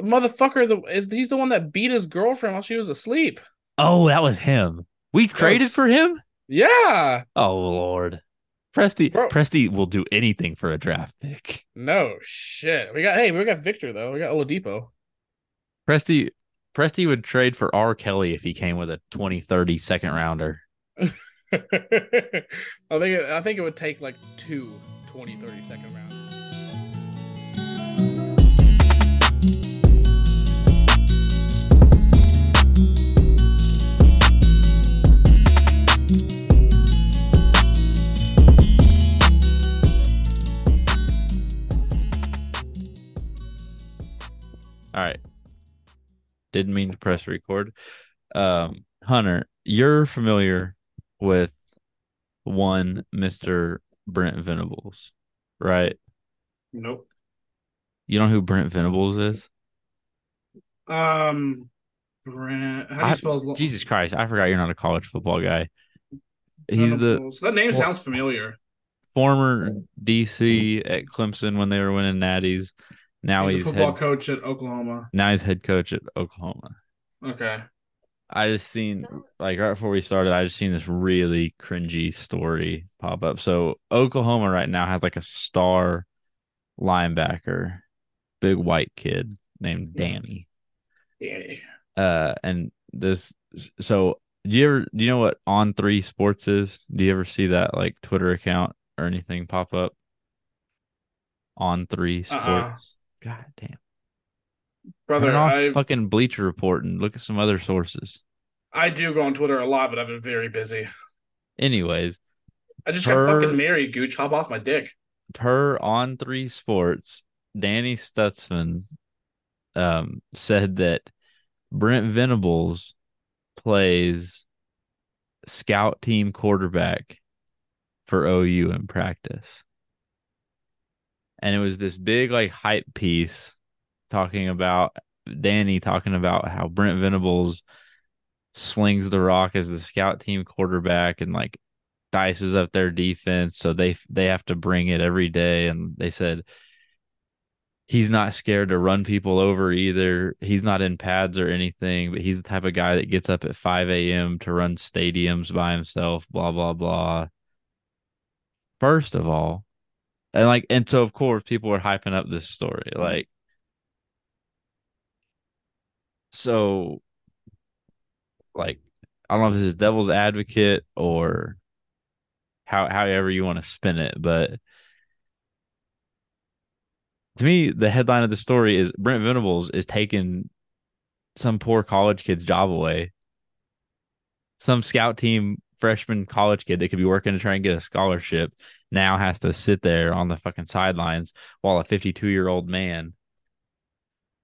the motherfucker, he's the one that beat his girlfriend while she was asleep. Oh, that was him. We traded for him? Yeah. Oh, Lord. Presti will do anything for a draft pick. No shit. We got Victor though. We got Oladipo. Presti would trade for R. Kelly if he came with a 2030 second rounder. I think it would take like two 2030 second rounders. All right. Didn't mean to press record. Hunter, you're familiar with one Mr. Brent Venables, right? Nope. You know who Brent Venables is? Brent. How do you spell his name? Jesus Christ, I forgot you're not a college football guy. He's Venables. That name sounds familiar. Former DC at Clemson when they were winning natties. Now he's a football coach at Oklahoma. Now he's head coach at Oklahoma. Okay. I just seen, like, right before we started, I just seen this really cringy story pop up. So Oklahoma right now has like a star linebacker, big white kid named Danny. Danny. So do you know what On3 Sports is? Do you ever see that like Twitter account or anything pop up? On3 Sports. God damn. Brother, turn off fucking Bleacher Report and look at some other sources. I do go on Twitter a lot, but I've been very busy. Anyways. I just got fucking married, Gooch. Hop off my dick. Per On3 Sports, Danny Stutsman said that Brent Venables plays scout team quarterback for OU in practice. And it was this big like hype piece talking about Danny, talking about how Brent Venables slings the rock as the scout team quarterback and like dices up their defense. So they have to bring it every day. And they said he's not scared to run people over either. He's not in pads or anything, but he's the type of guy that gets up at 5 a.m. to run stadiums by himself, blah, blah, blah. First of all, And so, of course, people are hyping up this story. Like, so, like, I don't know if this is devil's advocate or however you want to spin it, but to me, the headline of the story is Brent Venables is taking some poor college kid's job away. Some scout team freshman college kid that could be working to try and get a scholarship now has to sit there on the fucking sidelines while a 52-year-old man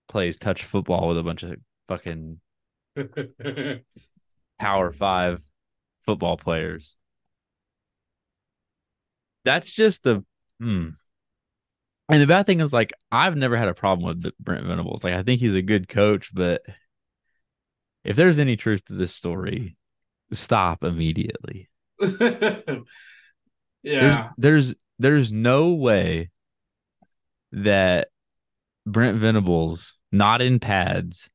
plays touch football with a bunch of fucking Power 5 football players. That's just the... And the bad thing is, like, I've never had a problem with Brent Venables. Like, I think he's a good coach, but if there's any truth to this story, stop immediately. Yeah, there's no way that Brent Venables, not in pads,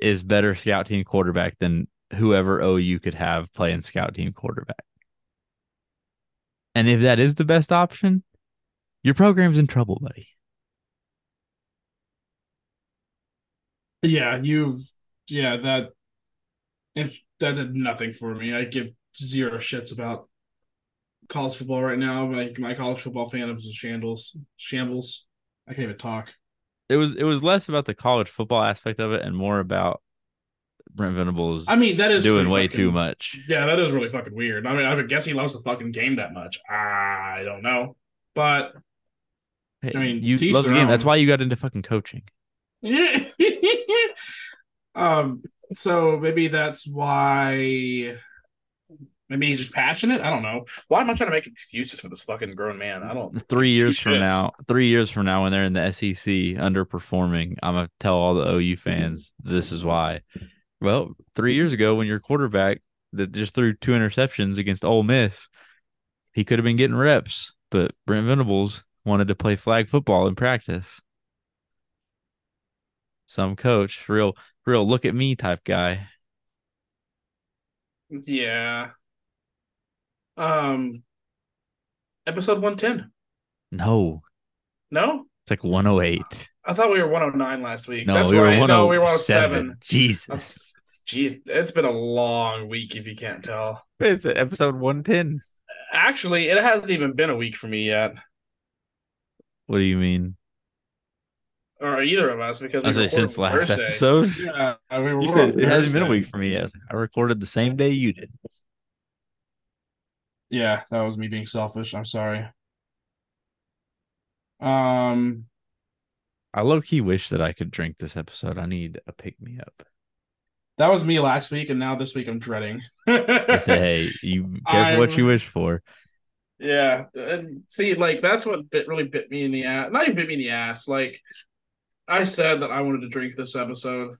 is better scout team quarterback than whoever OU could have playing scout team quarterback. And if that is the best option, your program's in trouble, buddy. That did nothing for me. I give zero shits about college football right now. My college football fandom's in shambles. I can't even talk. It was less about the college football aspect of it and more about Brent Venables. I mean, that is doing way too much. Yeah, that is really fucking weird. I mean, I would guess he loves the fucking game that much. I don't know, but hey, I mean, you love the game. That's why you got into fucking coaching. Yeah. So maybe that's why. Maybe he's just passionate. I don't know. Why am I trying to make excuses for this fucking grown man? I don't. 3 years from now, when they're in the SEC underperforming, I'm going to tell all the OU fans this is why. Well, 3 years ago when your quarterback that just threw two interceptions against Ole Miss, he could have been getting reps, but Brent Venables wanted to play flag football in practice. some coach, real look at me type guy. Yeah. Episode 110. No? It's like 108. I thought we were 109 last week. No, that's we were 107. No, we were 107. Jesus. Jeez, it's been a long week if you can't tell. It's episode 110. Actually, it hasn't even been a week for me yet. What do you mean? Or either of us, because we since last Thursday. Episode. Yeah, you said it hasn't been a week for me yet. I recorded the same day you did. Yeah, that was me being selfish. I'm sorry. I low-key wish that I could drink this episode. I need a pick-me-up. That was me last week, and now this week I'm dreading. I say, hey, you get what you wish for. Yeah. And see, like, that's what really bit me in the ass. Not even bit me in the ass. Like, I said that I wanted to drink this episode.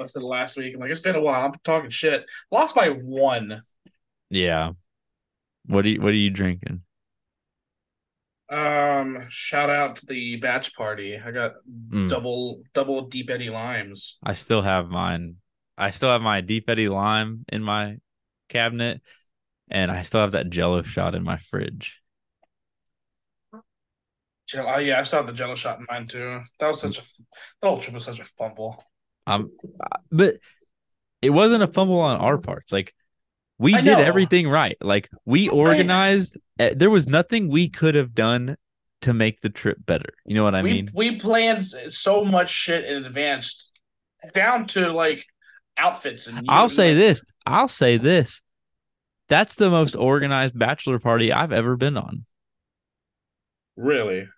I said last week. I'm like, it's been a while. I'm talking shit. Lost by one. Yeah. What are you drinking? Shout out to the batch party. I got double Deep Eddy limes. I still have mine. I still have my Deep Eddy lime in my cabinet, and I still have that Jello shot in my fridge. Oh yeah, I still have the Jello shot in mine too. That whole trip was such a fumble. But it wasn't a fumble on our parts. Like, we did everything right. Like, we organized. There was nothing we could have done to make the trip better. You know what I mean? We planned so much shit in advance, down to like outfits. And I'll say this. That's the most organized bachelor party I've ever been on. Really?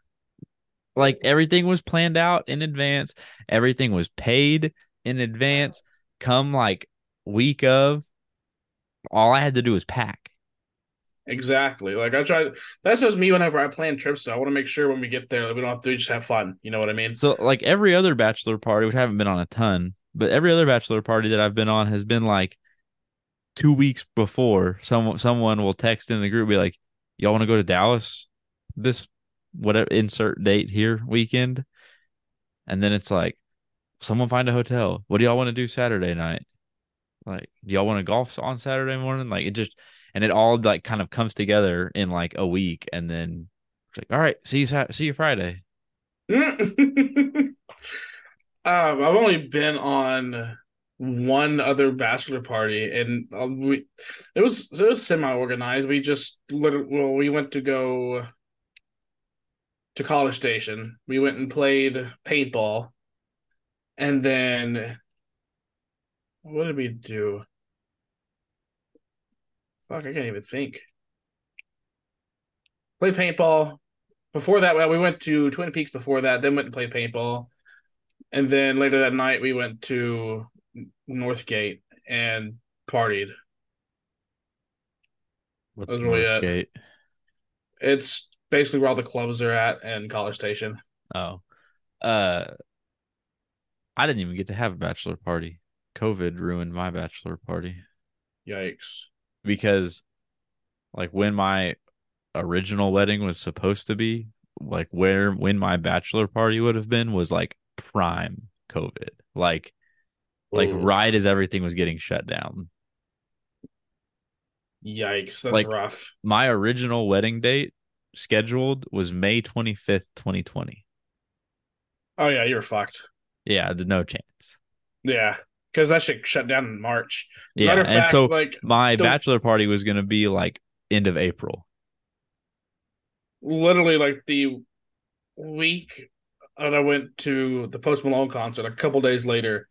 Like, everything was planned out in advance. Everything was paid in advance. Come like week of, all I had to do was pack. Exactly. Like, I tried. That's just me whenever I plan trips. So I want to make sure when we get there that we don't have to just have fun. You know what I mean? So, like, every other bachelor party, which I haven't been on a ton, but every other bachelor party that I've been on has been like 2 weeks before. Someone will text in the group, be like, "Y'all want to go to Dallas this whatever insert date here weekend?" And then it's like, "Someone find a hotel. What do y'all want to do Saturday night? Like, do y'all want to golf on Saturday morning?" Like, it all like kind of comes together in like a week, and then it's like, all right, see you Friday. I've only been on one other bachelor party, and it was semi-organized. We just we went to go to College Station. We went and played paintball, and then. What did we do? Fuck, I can't even think. Played paintball. Before that, well, we went to Twin Peaks before that, then went and played paintball. And then later that night, we went to Northgate and partied. What's Northgate? It's basically where all the clubs are at and College Station. Oh. I didn't even get to have a bachelor party. COVID ruined my bachelor party. Yikes. Because, like, when my original wedding was supposed to be, like, when my bachelor party would have been was, like, prime COVID. Like right as everything was getting shut down. Yikes, that's like, rough. My original wedding date scheduled was May 25th, 2020. Oh, yeah, you're fucked. Yeah, no chance. Yeah. Because that shit shut down in March. Yeah, matter of fact, and so like, my bachelor party was going to be like end of April. Literally like the week that I went to the Post Malone concert, a couple days later,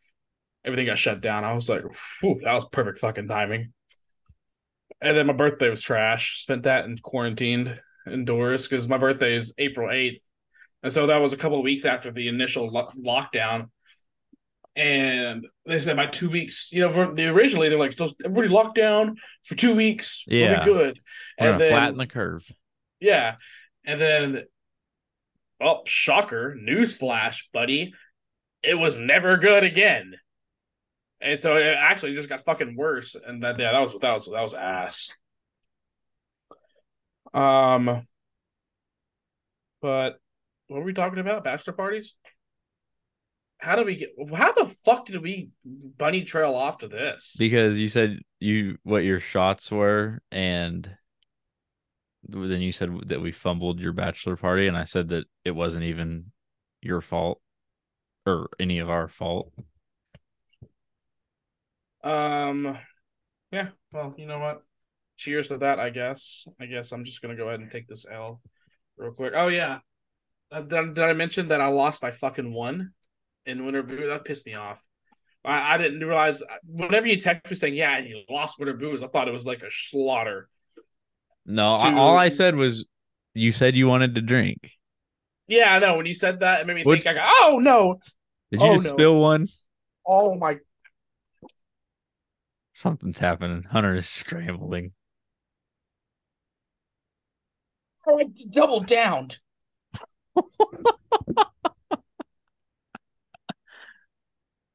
everything got shut down. I was like, whew, that was perfect fucking timing. And then my birthday was trash. Spent that in quarantined indoors because my birthday is April 8th. And so that was a couple of weeks after the initial lockdown. And they said by 2 weeks, you know, originally they're like, everybody locked down for 2 weeks. Yeah. We'll be good. And then flatten the curve. Yeah. And then, oh, shocker, newsflash, buddy. It was never good again. And so it actually just got fucking worse. And that, yeah, that was ass. But what were we talking about? Bachelor parties? How the fuck did we bunny trail off to this? Because you said what your shots were, and then you said that we fumbled your bachelor party, and I said that it wasn't even your fault or any of our fault. Yeah, well, you know what? Cheers to that, I guess. I guess I'm just going to go ahead and take this L real quick. Oh, yeah. Did I mention that I lost by fucking one in Winter Booze? That pissed me off. I didn't realize. Whenever you text me saying, yeah, you lost Winter Booze, I thought it was like a slaughter. No, all I said was you said you wanted to drink. Yeah, I know. When you said that, it made me think, oh, no. Did you just spill one? Oh, my. Something's happening. Hunter is scrambling. I double downed.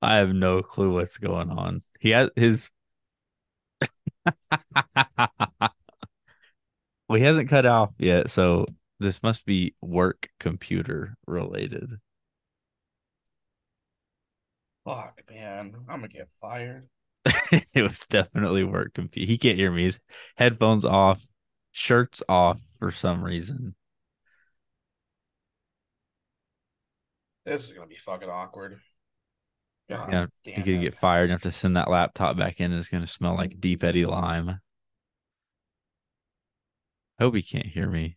I have no clue what's going on. He has his. Well, he hasn't cut off yet, so this must be work computer related. Fuck, man. I'm going to get fired. It was definitely work computer. He can't hear me. His headphones off, shirts off for some reason. This is going to be fucking awkward. Yeah, you could get fired. You have to send that laptop back in, and it's going to smell like Deep Eddy lime. I hope he can't hear me.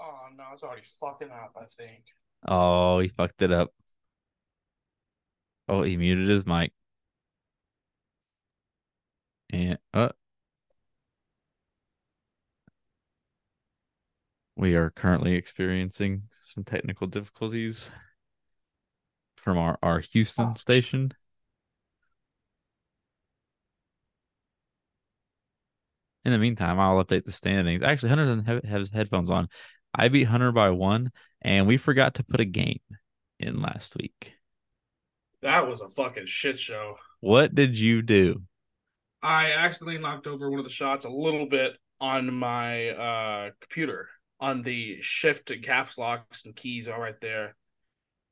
Oh, no, it's already fucking up, I think. Oh, he fucked it up. Oh, he muted his mic. And we are currently experiencing some technical difficulties from our Houston station. In the meantime, I'll update the standings. Actually, Hunter doesn't have his headphones on. I beat Hunter by one, and we forgot to put a game in last week. That was a fucking shit show. What did you do? I accidentally knocked over one of the shots a little bit on my computer, on the shift and caps locks and keys all right there.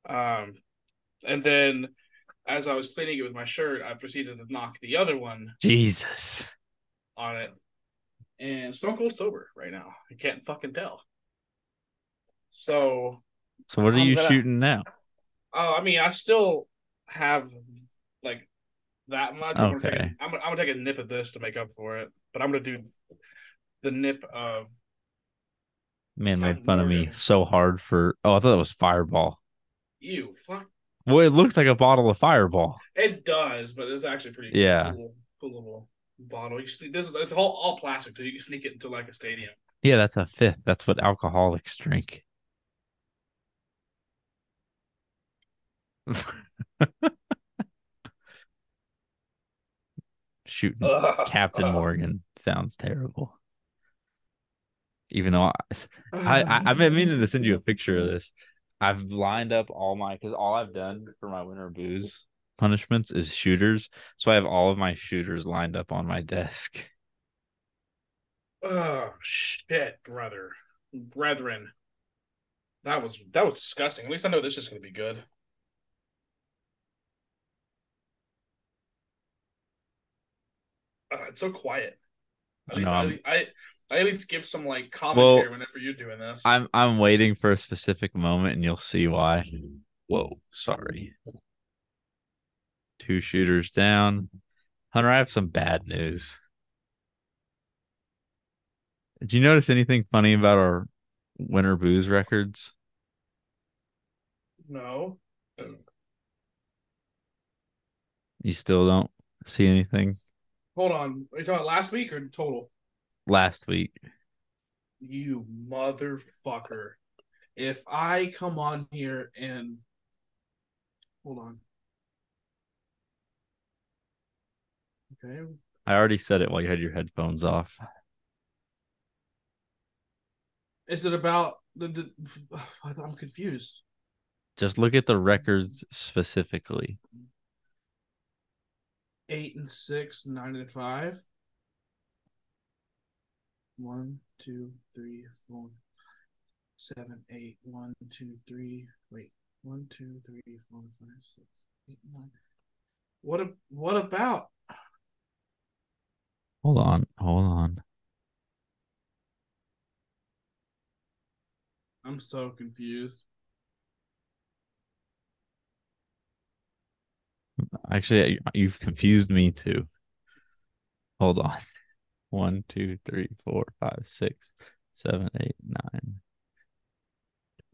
And then as I was cleaning it with my shirt, I proceeded to knock the other one. Jesus. On it. And Stone Cold sober right now. I can't fucking tell. So what are you shooting now? Oh, I mean, I still have like that much. Okay. I'm gonna take a nip of this to make up for it, but I'm gonna do the nip of. Man made fun of me so hard for. Oh, I thought it was Fireball. You fuck. Well, it looks like a bottle of Fireball. It does, but it's actually pretty. Yeah. Cool little bottle. You sneak, this is all plastic, too. You can sneak it into like a stadium. Yeah, that's a fifth. That's what alcoholics drink. Shooting Captain Morgan sounds terrible. Even though I've been meaning to send you a picture of this. I've lined up because all I've done for my Winter Booze punishments is shooters. So I have all of my shooters lined up on my desk. Oh shit, brethren. That was disgusting. At least I know this is gonna be good. It's so quiet. I at least give some like commentary whenever you're doing this. I'm waiting for a specific moment, and you'll see why. Whoa, sorry. Two shooters down. Hunter, I have some bad news. Did you notice anything funny about our Winter Booze records? No. You still don't see anything? Hold on. Are you talking last week or total? Last week. You motherfucker. If I come on here and... Hold on. Okay. I already said it while you had your headphones off. Is it about... I'm confused. Just look at the records specifically. 8-6, 9-5. 1, 2, 3, 4, 7, 8, 1, 2, 3. Wait, 1, 2, 3, 4, 5, 6, 8, 9. What about? Hold on. I'm so confused. Actually, you've confused me too. Hold on. 1, 2, 3, 4, 5, 6, 7, 8, 9.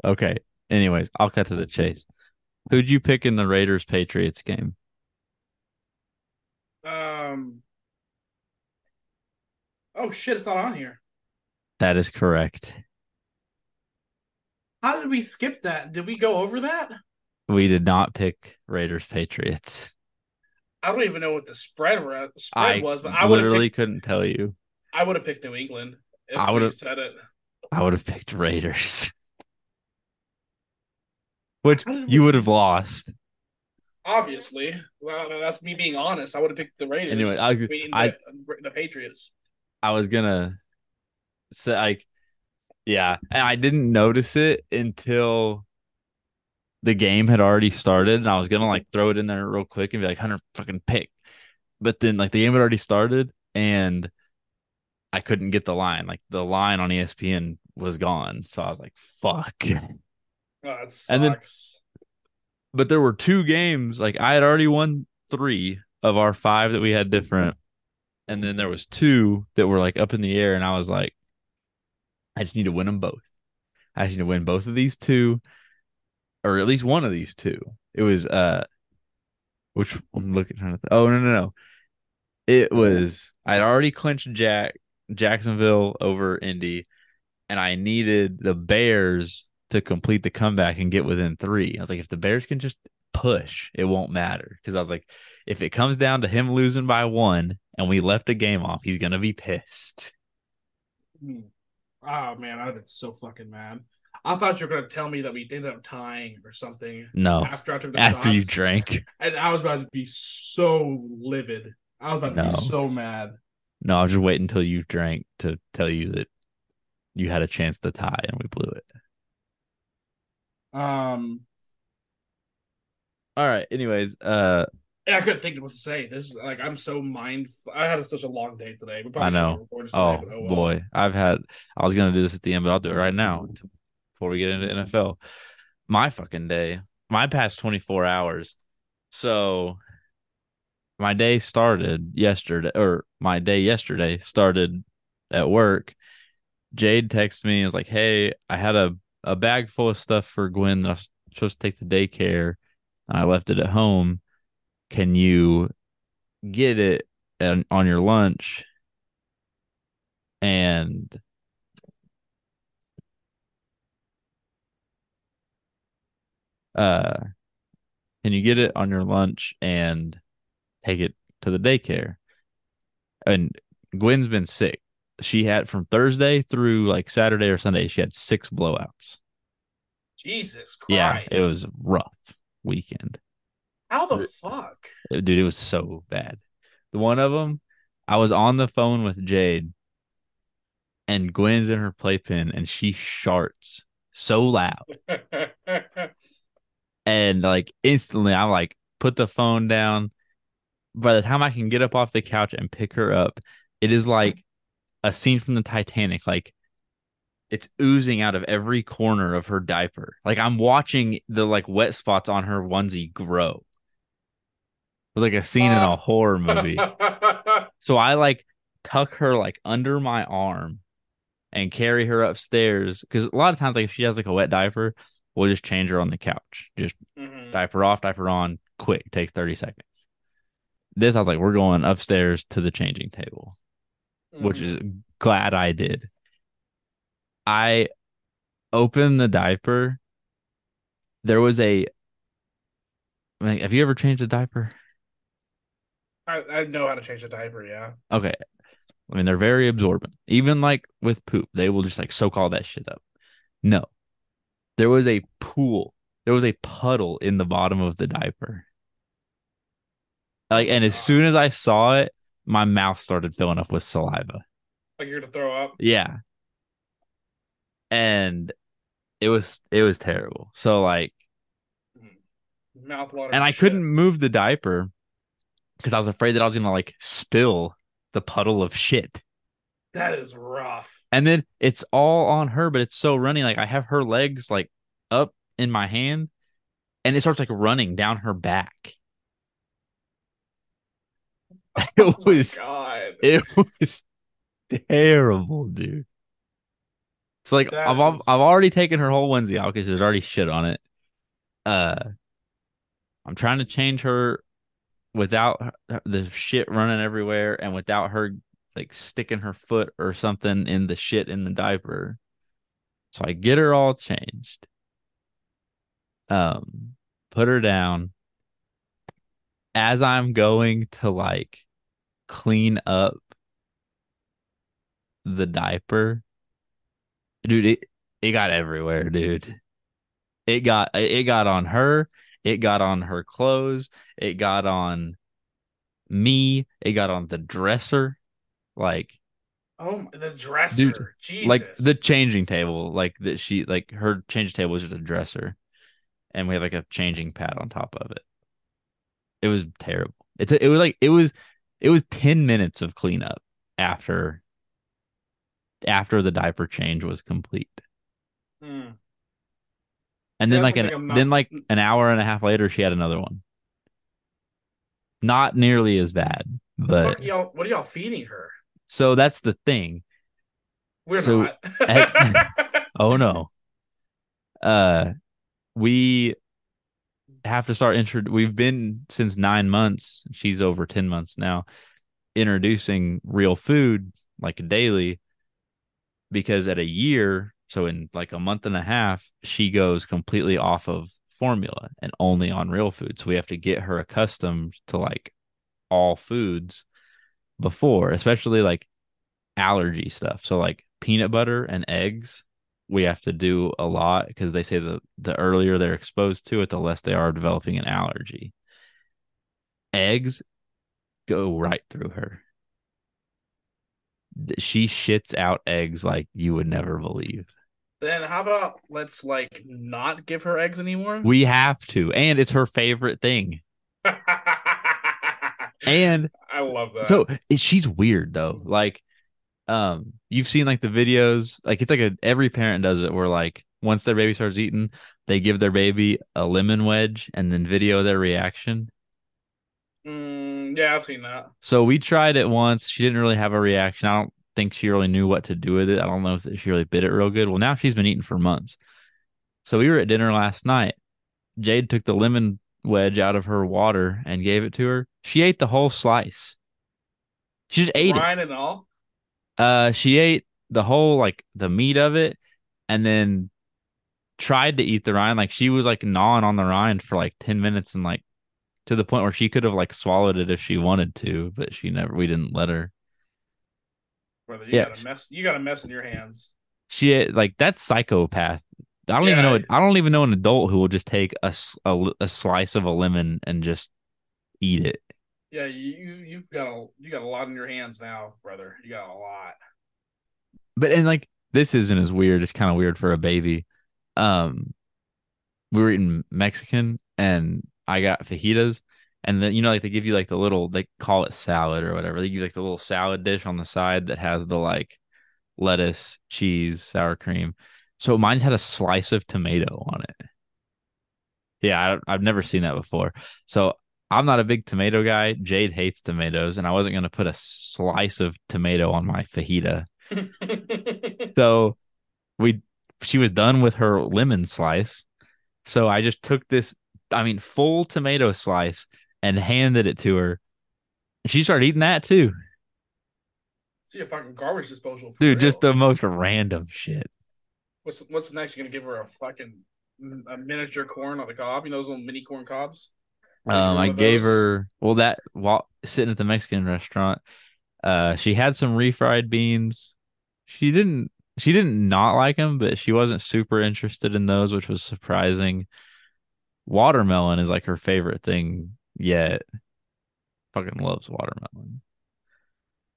Okay. Anyways, I'll cut to the chase. Who'd you pick in the Raiders-Patriots game? Oh, shit, it's not on here. That is correct. How did we skip that? Did we go over that? We did not pick Raiders-Patriots. I don't even know what the spread was, but I literally couldn't tell you. I would have picked New England if we said it. I would have picked Raiders. Which you would have lost. Obviously. Well, that's me being honest. I would have picked the Raiders. Anyway, the Patriots. I was going to say, yeah. And I didn't notice it until the game had already started. And I was going to, throw it in there real quick and be like, Hunter, fucking pick. But then, the game had already started, and I couldn't get the line. The line on ESPN was gone. So I was like, fuck. Oh, that sucks. But there were two games. I had already won 3 of our 5 that we had different, and then there was 2 that were up in the air. And I was like, I just need to win them both. I just need to win both of these 2, or at least one of these 2. It was which I'm looking at. Oh no! It was I'd already clinched Jacksonville over Indy, and I needed the Bears to complete the comeback and get within 3. I was like, if the Bears can just push, it won't matter. Because I was like, if it comes down to him losing by 1 and we left a game off, he's going to be pissed. Oh, man, I've been so fucking mad. I thought you were going to tell me that we ended up tying or something. No, after you drank. And I was about to be so livid. I was about to be so mad. No, I was just waiting until you drank to tell you that you had a chance to tie and we blew it. All right. Anyways, I couldn't think of what to say. This is I'm so mindful. I had such a long day today. I know. Boy, I was gonna do this at the end, but I'll do it right now before we get into NFL. My fucking day. My past 24 hours. So my day started yesterday, or my day yesterday started at work. Jade texted me and was like, "Hey, I had a bag full of stuff for Gwen that I was supposed to take to daycare, and I left it at home. Can you get it on your lunch?" And can you get it on your lunch and take it to the daycare? And Gwen's been sick. She had, from Thursday through Saturday or Sunday, she had 6 blowouts. Jesus Christ. Yeah, it was a rough weekend. How the fuck? Dude, it was so bad. One of them, I was on the phone with Jade, and Gwen's in her playpen, and she sharts so loud. And, instantly, I, put the phone down. By the time I can get up off the couch and pick her up, it is a scene from the Titanic. It's oozing out of every corner of her diaper. I'm watching the wet spots on her onesie grow. It was like a scene in a horror movie. So I tuck her under my arm and carry her upstairs, because a lot of times if she has a wet diaper, we'll just change her on the couch. Just diaper off, diaper on, quick. Takes 30 seconds. This, I was we're going upstairs to the changing table. Which is glad I did. I opened the diaper. There was have you ever changed a diaper? I know how to change a diaper, yeah. Okay. They're very absorbent. Even with poop, they will just soak all that shit up. No. There was a pool. There was a puddle in the bottom of the diaper. And as soon as I saw it, my mouth started filling up with saliva. You're going to throw up? Yeah. And it was terrible. So, mouthwater. And I couldn't move the diaper because I was afraid that I was going to like spill the puddle of shit. That is rough. And then it's all on her, but it's so runny. Like I have her legs like up in my hand and it starts like running down her back. It was terrible, dude. It's like that I've already taken her whole onesie out because there's already shit on it. I'm trying to change her without the shit running everywhere and without her like sticking her foot or something in the shit in the diaper. So I get her all changed. Put her down. As I'm going to like clean up the diaper, dude, it got everywhere, dude. It got on her. It got on her clothes. It got on me. It got on the dresser. Like, oh, the dresser, dude, Jesus! Like the changing table, like that. She like her changing table was just a dresser, and we had like a changing pad on top of it. It was terrible. It was 10 minutes of cleanup after the diaper change was complete. Mm. And then an hour and a half later, she had another one. Not nearly as bad, but what are y'all feeding her? So that's the thing. We're not. Oh no. We have to start we've been since 9 months, she's over 10 months now, introducing real food like daily, because at a year, so in like a month and a half, she goes completely off of formula and only on real food. So we have to get her accustomed to like all foods before, especially like allergy stuff. So like peanut butter and eggs, we have to do a lot because they say the earlier they're exposed to it, the less they are developing an allergy. Eggs go right through her. She shits out eggs like you would never believe. Then how about let's like not give her eggs anymore? We have to. And it's her favorite thing. And I love that. So she's weird though. Like, you've seen like the videos, like it's like every parent does it where like once their baby starts eating, they give their baby a lemon wedge and then video their reaction. Yeah, I've seen that. So we tried it once. She didn't really have a reaction. I don't think she really knew what to do with it. I don't know if she really bit it real good. Well, now she's been eating for months. So we were at dinner last night. Jade took the lemon wedge out of her water and gave it to her. She ate the whole slice. She just ate it. And all? She ate the whole, like, the meat of it, and then tried to eat the rind. Like, she was, like, gnawing on the rind for, like, 10 minutes and, like, to the point where she could have, like, swallowed it if she wanted to, but we didn't let her. Brother, you got a mess in your hands. She ate, like, that's psychopath. I don't even know an adult who will just take a slice of a lemon and just eat it. Yeah, you've got a lot in your hands now, brother. You got a lot. But and like this isn't as weird. It's kind of weird for a baby. We were eating Mexican, and I got fajitas, and then like they give you like the little, they call it salad or whatever. They give you like the little salad dish on the side that has the like lettuce, cheese, sour cream. So mine had a slice of tomato on it. Yeah, I've never seen that before. So I'm not a big tomato guy. Jade hates tomatoes, and I wasn't going to put a slice of tomato on my fajita. So she was done with her lemon slice. So I just took this, full tomato slice and handed it to her. She started eating that too. See a fucking garbage disposal. Dude, real. Just the most random shit. What's next? You're going to give her a fucking miniature corn on the cob? You know those little mini corn cobs? I gave her while sitting at the Mexican restaurant, she had some refried beans. She didn't not like them, but she wasn't super interested in those, which was surprising. Watermelon is like her favorite thing yet. Fucking loves watermelon.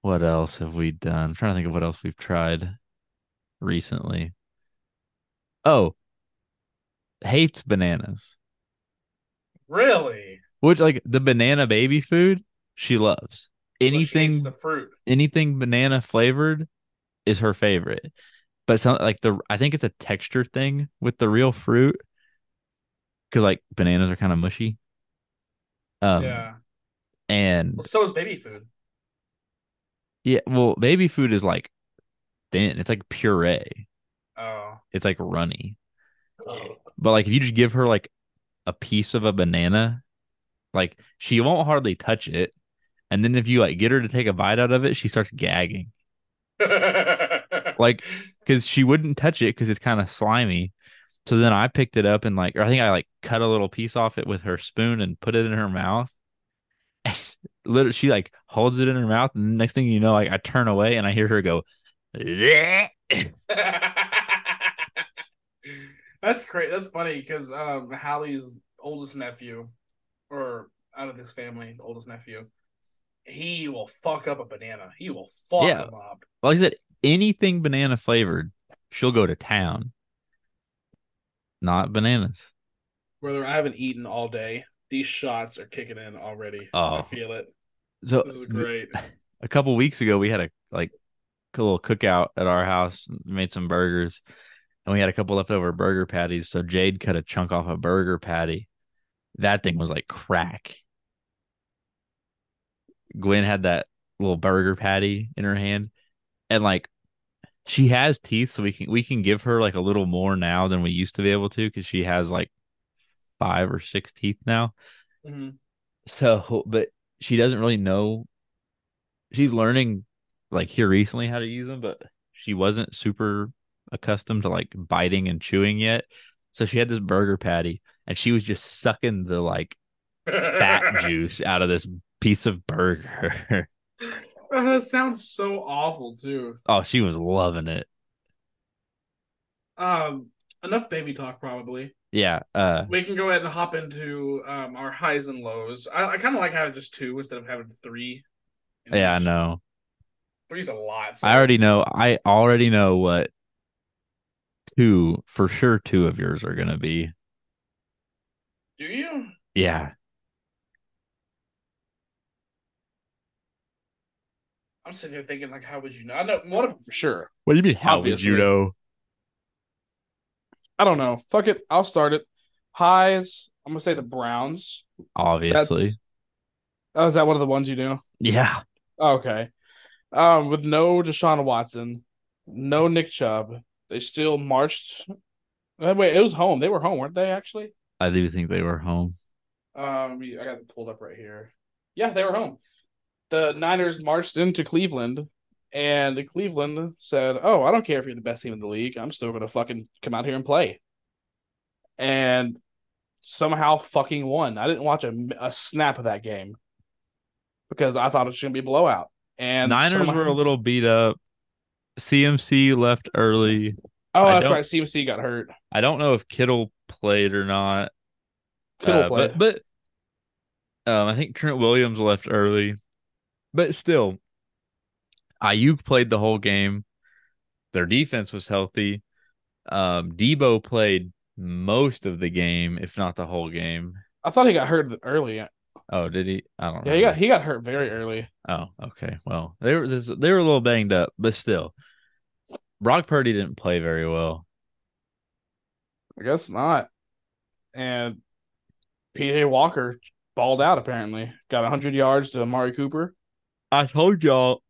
What else have we done? I'm trying to think of what else we've tried recently. Oh, hates bananas. Really? Which, like, the banana baby food, she loves. Anything, well, she eats the fruit. Anything banana flavored is her favorite. But some, like, I think it's a texture thing with the real fruit, because, like, bananas are kind of mushy. Yeah. And well, so is baby food. Yeah, well, baby food is like thin. It's like puree. Oh. It's like runny. Oh. But like if you just give her like a piece of a banana, like she won't hardly touch it. And then if you like get her to take a bite out of it, she starts gagging. Like, because she wouldn't touch it because it's kind of slimy. So then I picked it up and like, or I think I like cut a little piece off it with her spoon and put it in her mouth. Literally, she like holds it in her mouth, and the next thing you know, like I turn away and I hear her go. That's great. That's funny because Hallie's oldest nephew, or out of this family, oldest nephew, he will fuck up a banana. He will fuck him up. Like I said, anything banana flavored, she'll go to town. Not bananas. Brother, I haven't eaten all day. These shots are kicking in already. Oh. I feel it. So this is great. A couple weeks ago, we had a little cookout at our house. We made some burgers, and we had a couple leftover burger patties. So Jade cut a chunk off a burger patty. That thing was like crack. Gwen had that little burger patty in her hand, and like she has teeth, so we can give her like a little more now than we used to be able to because she has like 5 or 6 teeth now. Mm-hmm. So, but she doesn't really know. She's learning like here recently how to use them, but she wasn't super accustomed to like biting and chewing yet. So she had this burger patty and she was just sucking the like fat juice out of this piece of burger. That sounds so awful too. Oh, she was loving it. Enough baby talk probably. Yeah. We can go ahead and hop into our highs and lows. I kind of like having just 2 instead of having 3. Yeah, I know. 3's a lot. So. I already know what 2 of yours are going to be. Do you? Yeah. I'm sitting here thinking, like, how would you know? I know one of them for sure. What do you mean, how obviously. Would you know? I don't know. Fuck it. I'll start it. Highs. I'm going to say the Browns. Obviously. Oh, is that one of the ones you do? Yeah. Okay. With no Deshaun Watson, no Nick Chubb, they still marched. Wait, it was home. They were home, weren't they, actually? I do think they were home. I got it pulled up right here. Yeah, they were home. The Niners marched into Cleveland. And Cleveland said, oh, I don't care if you're the best team in the league. I'm still going to fucking come out here and play. And somehow fucking won. I didn't watch a snap of that game because I thought it was going to be a blowout. And Niners were a little beat up. CMC left early. Oh, that's right. CMC got hurt. I don't know if Kittle played or not. Kittle played. But I think Trent Williams left early. But still. Ayuk played the whole game. Their defense was healthy. Debo played most of the game, if not the whole game. I thought he got hurt early. Oh, did he? I don't know. Yeah, he got hurt very early. Oh, okay. Well, they were a little banged up, but still. Brock Purdy didn't play very well. I guess not. And P.J. Walker balled out, apparently. Got 100 yards to Amari Cooper. I told y'all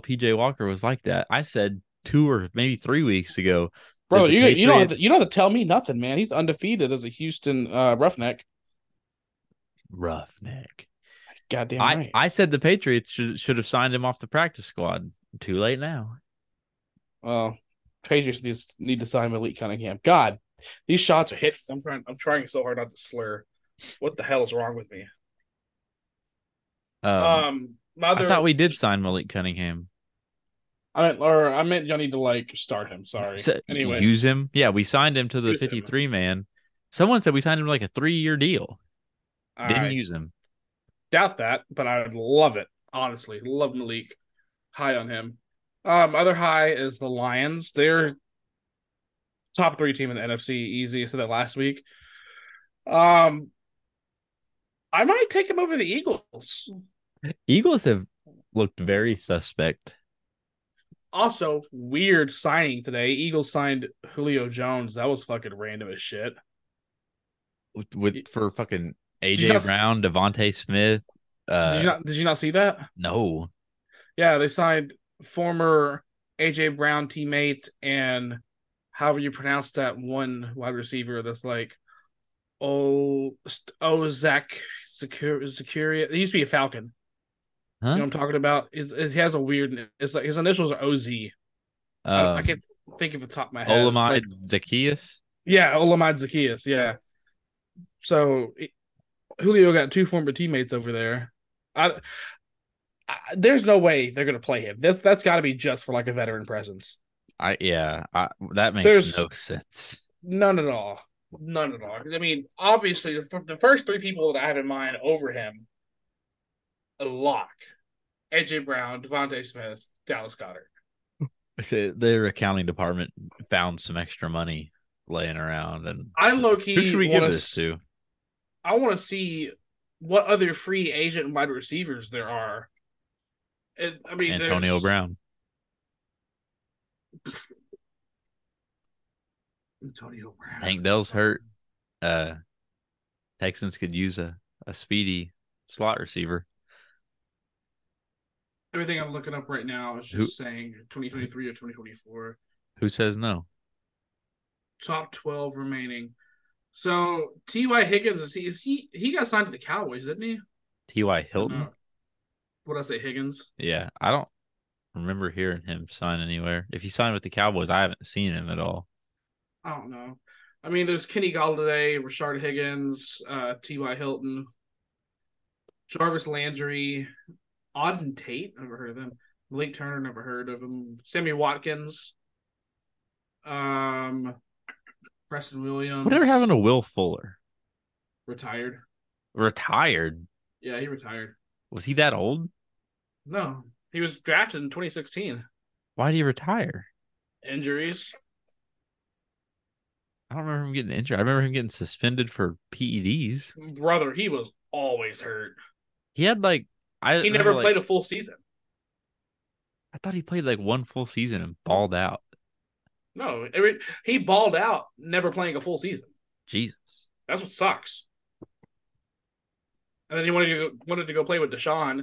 P.J. Walker was like that. I said 2 or maybe 3 weeks ago. Bro, you don't have to tell me nothing, man. He's undefeated as a Houston Roughneck. Roughneck. Goddamn right. I said the Patriots should have signed him off the practice squad. Too late now. Well, Patriots need to sign Malik Cunningham. God, these shots are hit. I'm trying so hard not to slur. What the hell is wrong with me? I thought we did sign Malik Cunningham. I meant y'all need to like start him. Sorry. Anyways. Use him. Yeah, we signed him to the 53 man. Someone said we signed him to like a 3-year deal. Didn't use him. Doubt that, but I would love it. Honestly, love Malik. High on him. Other high is the Lions. They're top 3 team in the NFC. Easy. I said that last week. I might take him over the Eagles. Eagles have looked very suspect. Also, weird signing today. Eagles signed Julio Jones. That was fucking random as shit. For fucking AJ Brown, Devontae Smith. Did you not see that? No. Yeah, they signed former AJ Brown teammate and however you pronounce that one wide receiver that's like, Zach Zakaria. He used to be a Falcon. Huh? You know what I'm talking about? He has a weird... It's like his initials are OZ. I can't think of the top of my head. Olamide Zacchaeus? Yeah, Olamide Zacchaeus, yeah. So Julio got two former teammates over there. There's no way they're going to play him. That's got to be just for like a veteran presence. That makes no sense. None at all. I mean, obviously, the first three people that I have in mind over him, a lock, AJ Brown, Devontae Smith, Dallas Goedert. I said their accounting department found some extra money laying around, and I low key. Who should we give this to? I want to see what other free agent wide receivers there are. And I mean, Antonio Brown. Antonio Brown. Tank Dell's hurt. Texans could use a speedy slot receiver. Everything I'm looking up right now is just saying 2023 or 2024. Who says no? Top 12 remaining. So T.Y. Higgins, he got signed to the Cowboys, didn't he? T.Y. Hilton? What did I say, Higgins? Yeah, I don't remember hearing him sign anywhere. If he signed with the Cowboys, I haven't seen him at all. I don't know. I mean, there's Kenny Galladay, Rashard Higgins, T.Y. Hilton, Jarvis Landry, Auden Tate, never heard of him. Malik Turner, never heard of him. Sammy Watkins, Preston Williams. Whatever happened to Will Fuller? Retired? Yeah, he retired. Was he that old? No, he was drafted in 2016. Why did he retire? Injuries. I don't remember him getting injured. I remember him getting suspended for PEDs. Brother, he was always hurt. He had like. He never played a full season. I thought he played like one full season and balled out. No, he balled out never playing a full season. Jesus. That's what sucks. And then he wanted to go play with Deshaun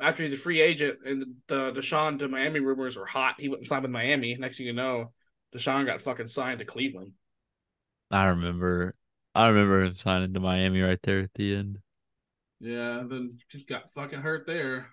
after he's a free agent, and the Deshaun to Miami rumors were hot. He wouldn't sign with Miami. Next thing you know, Deshaun got fucking signed to Cleveland. I remember him signing to Miami right there at the end. Yeah, then just got fucking hurt there.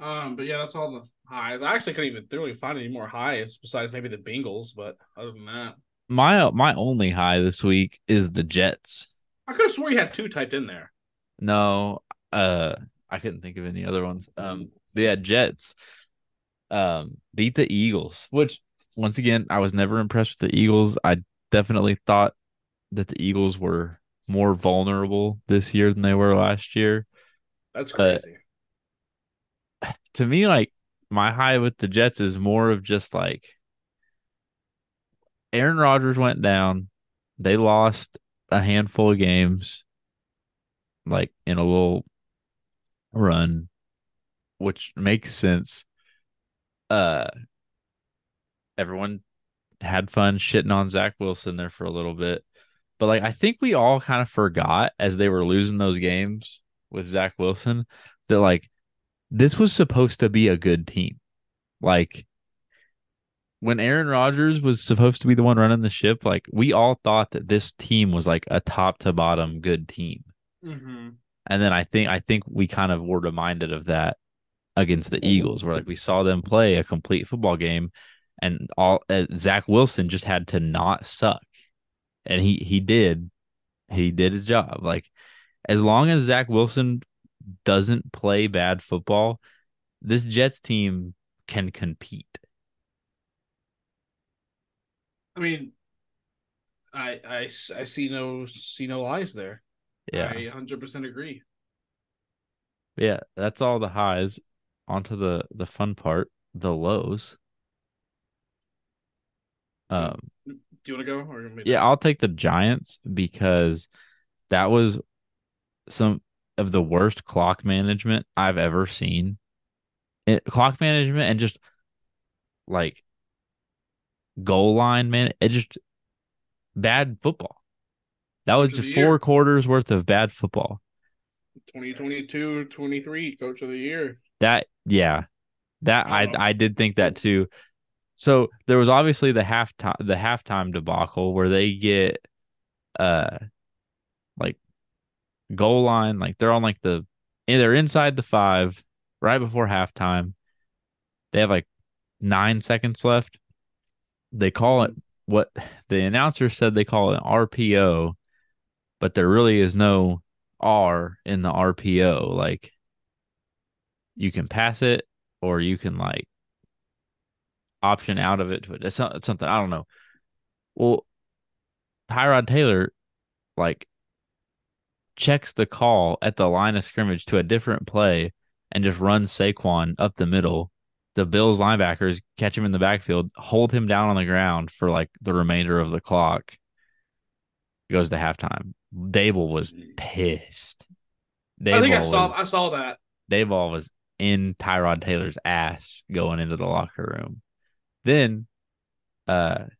But yeah, that's all the highs. I actually couldn't even really find any more highs besides maybe the Bengals, but other than that. My only high this week is the Jets. I could have swore you had two typed in there. No, I couldn't think of any other ones. But yeah, Jets beat the Eagles, which once again, I was never impressed with the Eagles. I definitely thought that the Eagles were more vulnerable this year than they were last year. That's crazy. To me, like, my high with the Jets is more of just like Aaron Rodgers went down. They lost a handful of games, like in a little run, which makes sense. Everyone had fun shitting on Zach Wilson there for a little bit. But like, I think we all kind of forgot as they were losing those games with Zach Wilson that like this was supposed to be a good team. Like when Aaron Rodgers was supposed to be the one running the ship, like we all thought that this team was like a top to bottom good team. Mm-hmm. And then I think we kind of were reminded of that against the Eagles, where like we saw them play a complete football game, and all Zach Wilson just had to not suck. And he did his job. Like, as long as Zach Wilson doesn't play bad football, this Jets team can compete. I mean, I see no lies there. Yeah, I 100% agree. Yeah, that's all the highs. Onto the fun part, the lows. Do you want to go? Or I'll take the Giants because that was some of the worst clock management I've ever seen. Clock management and just like goal line, man, it just bad football. That was just 4 quarters worth of bad football. 2022-23 Coach of the Year. I did think that too. So there was obviously the halftime debacle where they get like goal line, like they're on like they're inside the 5 right before halftime. They have like 9 seconds left. They call it what the announcer said they call an RPO, but there really is no R in the RPO. Like you can pass it or you can like option out of it. It's something, I don't know. Well, Tyrod Taylor like checks the call at the line of scrimmage to a different play and just runs Saquon up the middle. The Bills linebackers catch him in the backfield, hold him down on the ground for like the remainder of the clock. It goes to halftime. Dable was pissed. I saw that. Dayball was in Tyrod Taylor's ass going into the locker room. Then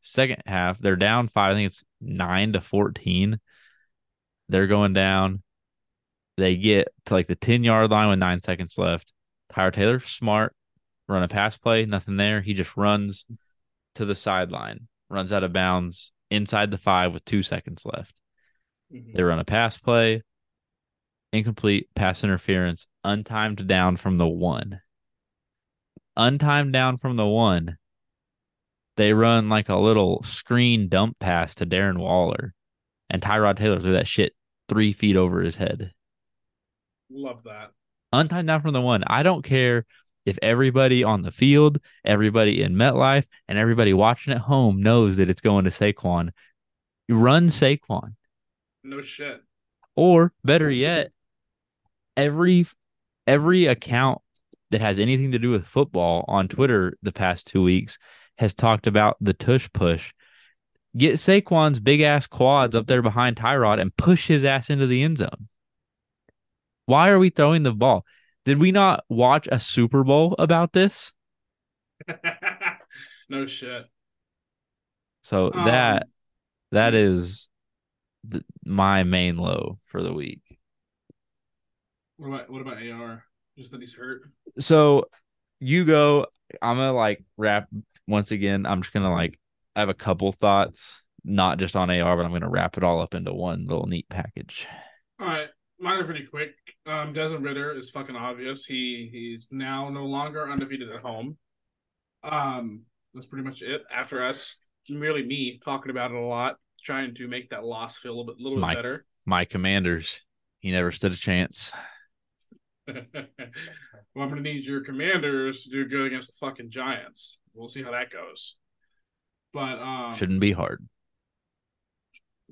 second half, they're down 5. I think it's 9-14. They're going down. They get to like the 10-yard line with 9 seconds left. Tyrod Taylor, smart. Run a pass play, nothing there. He just runs to the sideline, runs out of bounds inside the 5 with 2 seconds left. Mm-hmm. They run a pass play, incomplete, pass interference, untimed down from the 1. Untimed down from the 1, they run like a little screen dump pass to Darren Waller, and Tyrod Taylor threw that shit 3 feet over his head. Love that. Untimed down from the 1. I don't care if everybody on the field, everybody in MetLife, and everybody watching at home knows that it's going to Saquon, you run Saquon. No shit. Or better yet, every account that has anything to do with football on Twitter the past 2 weeks has talked about the tush push. Get Saquon's big ass quads up there behind Tyrod and push his ass into the end zone. Why are we throwing the ball? Did we not watch a Super Bowl about this? No shit. So that is my main low for the week. What about AR? Just that he's hurt. So you go. I'm gonna like wrap once again. I'm just gonna like I have a couple thoughts, not just on AR, but I'm gonna wrap it all up into one little neat package. All right. Mine are pretty quick. Desmond Ridder is fucking obvious. He's now no longer undefeated at home. That's pretty much it. After us, merely me talking about it a lot, trying to make that loss feel a little bit better. My Commanders, he never stood a chance. Well, I'm gonna need your Commanders to do good against the fucking Giants. We'll see how that goes. But shouldn't be hard.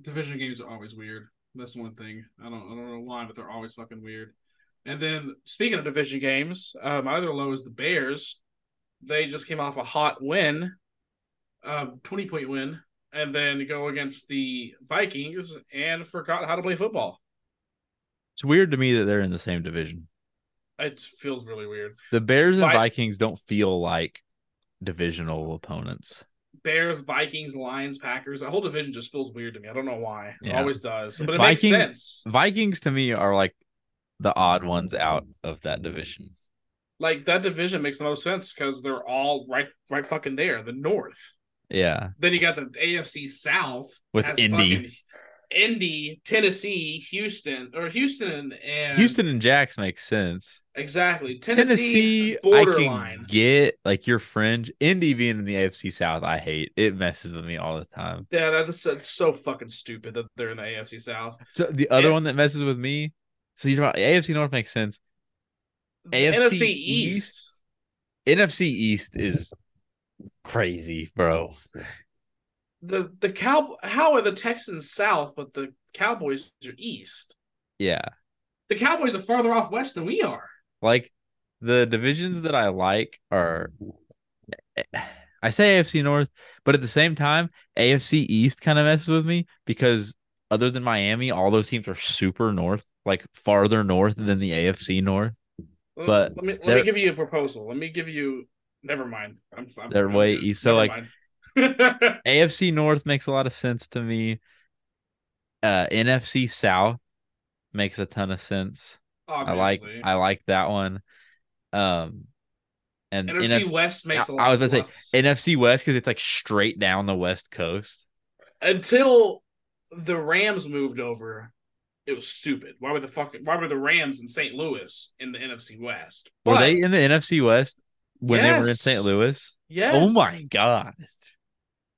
Division games are always weird. That's one thing. I don't know why, but they're always fucking weird. And then, speaking of division games, my other low is the Bears. They just came off a hot win, 20-point win, and then go against the Vikings and forgot how to play football. It's weird to me that they're in the same division. It feels really weird. The Bears and Vikings don't feel like divisional opponents. Bears, Vikings, Lions, Packers. The whole division just feels weird to me. I don't know why. Yeah. It always does. But it makes sense. Vikings, to me, are like the odd ones out of that division. Like, that division makes the most sense because they're all right fucking there, the North. Yeah. Then you got the AFC South. With Indy, Tennessee, Houston and Jax makes sense. Exactly. Tennessee borderline. I can get like your fringe. Indy being in the AFC South, I hate. It messes with me all the time. Yeah, that's so fucking stupid that they're in the AFC South. So the other one that messes with me, so you're about AFC North makes sense. AFC East. NFC East is crazy, bro. How are the Texans south, but the Cowboys are east? Yeah. The Cowboys are farther off west than we are. Like, the divisions that I like are, I say AFC North, but at the same time, AFC East kind of messes with me because other than Miami, all those teams are super north. like farther north than the AFC North. But let me give you a proposal. Let me give you. Never mind. I'm they're way east. So like AFC North makes a lot of sense to me. NFC South makes a ton of sense. Obviously. I like that one. And NFC West makes a lot. I was gonna say NFC West because it's like straight down the West Coast. Until the Rams moved over, it was stupid. Why were the Rams in St. Louis in the NFC West? Were they in the NFC West when they were in St. Louis? Yes. Oh my God.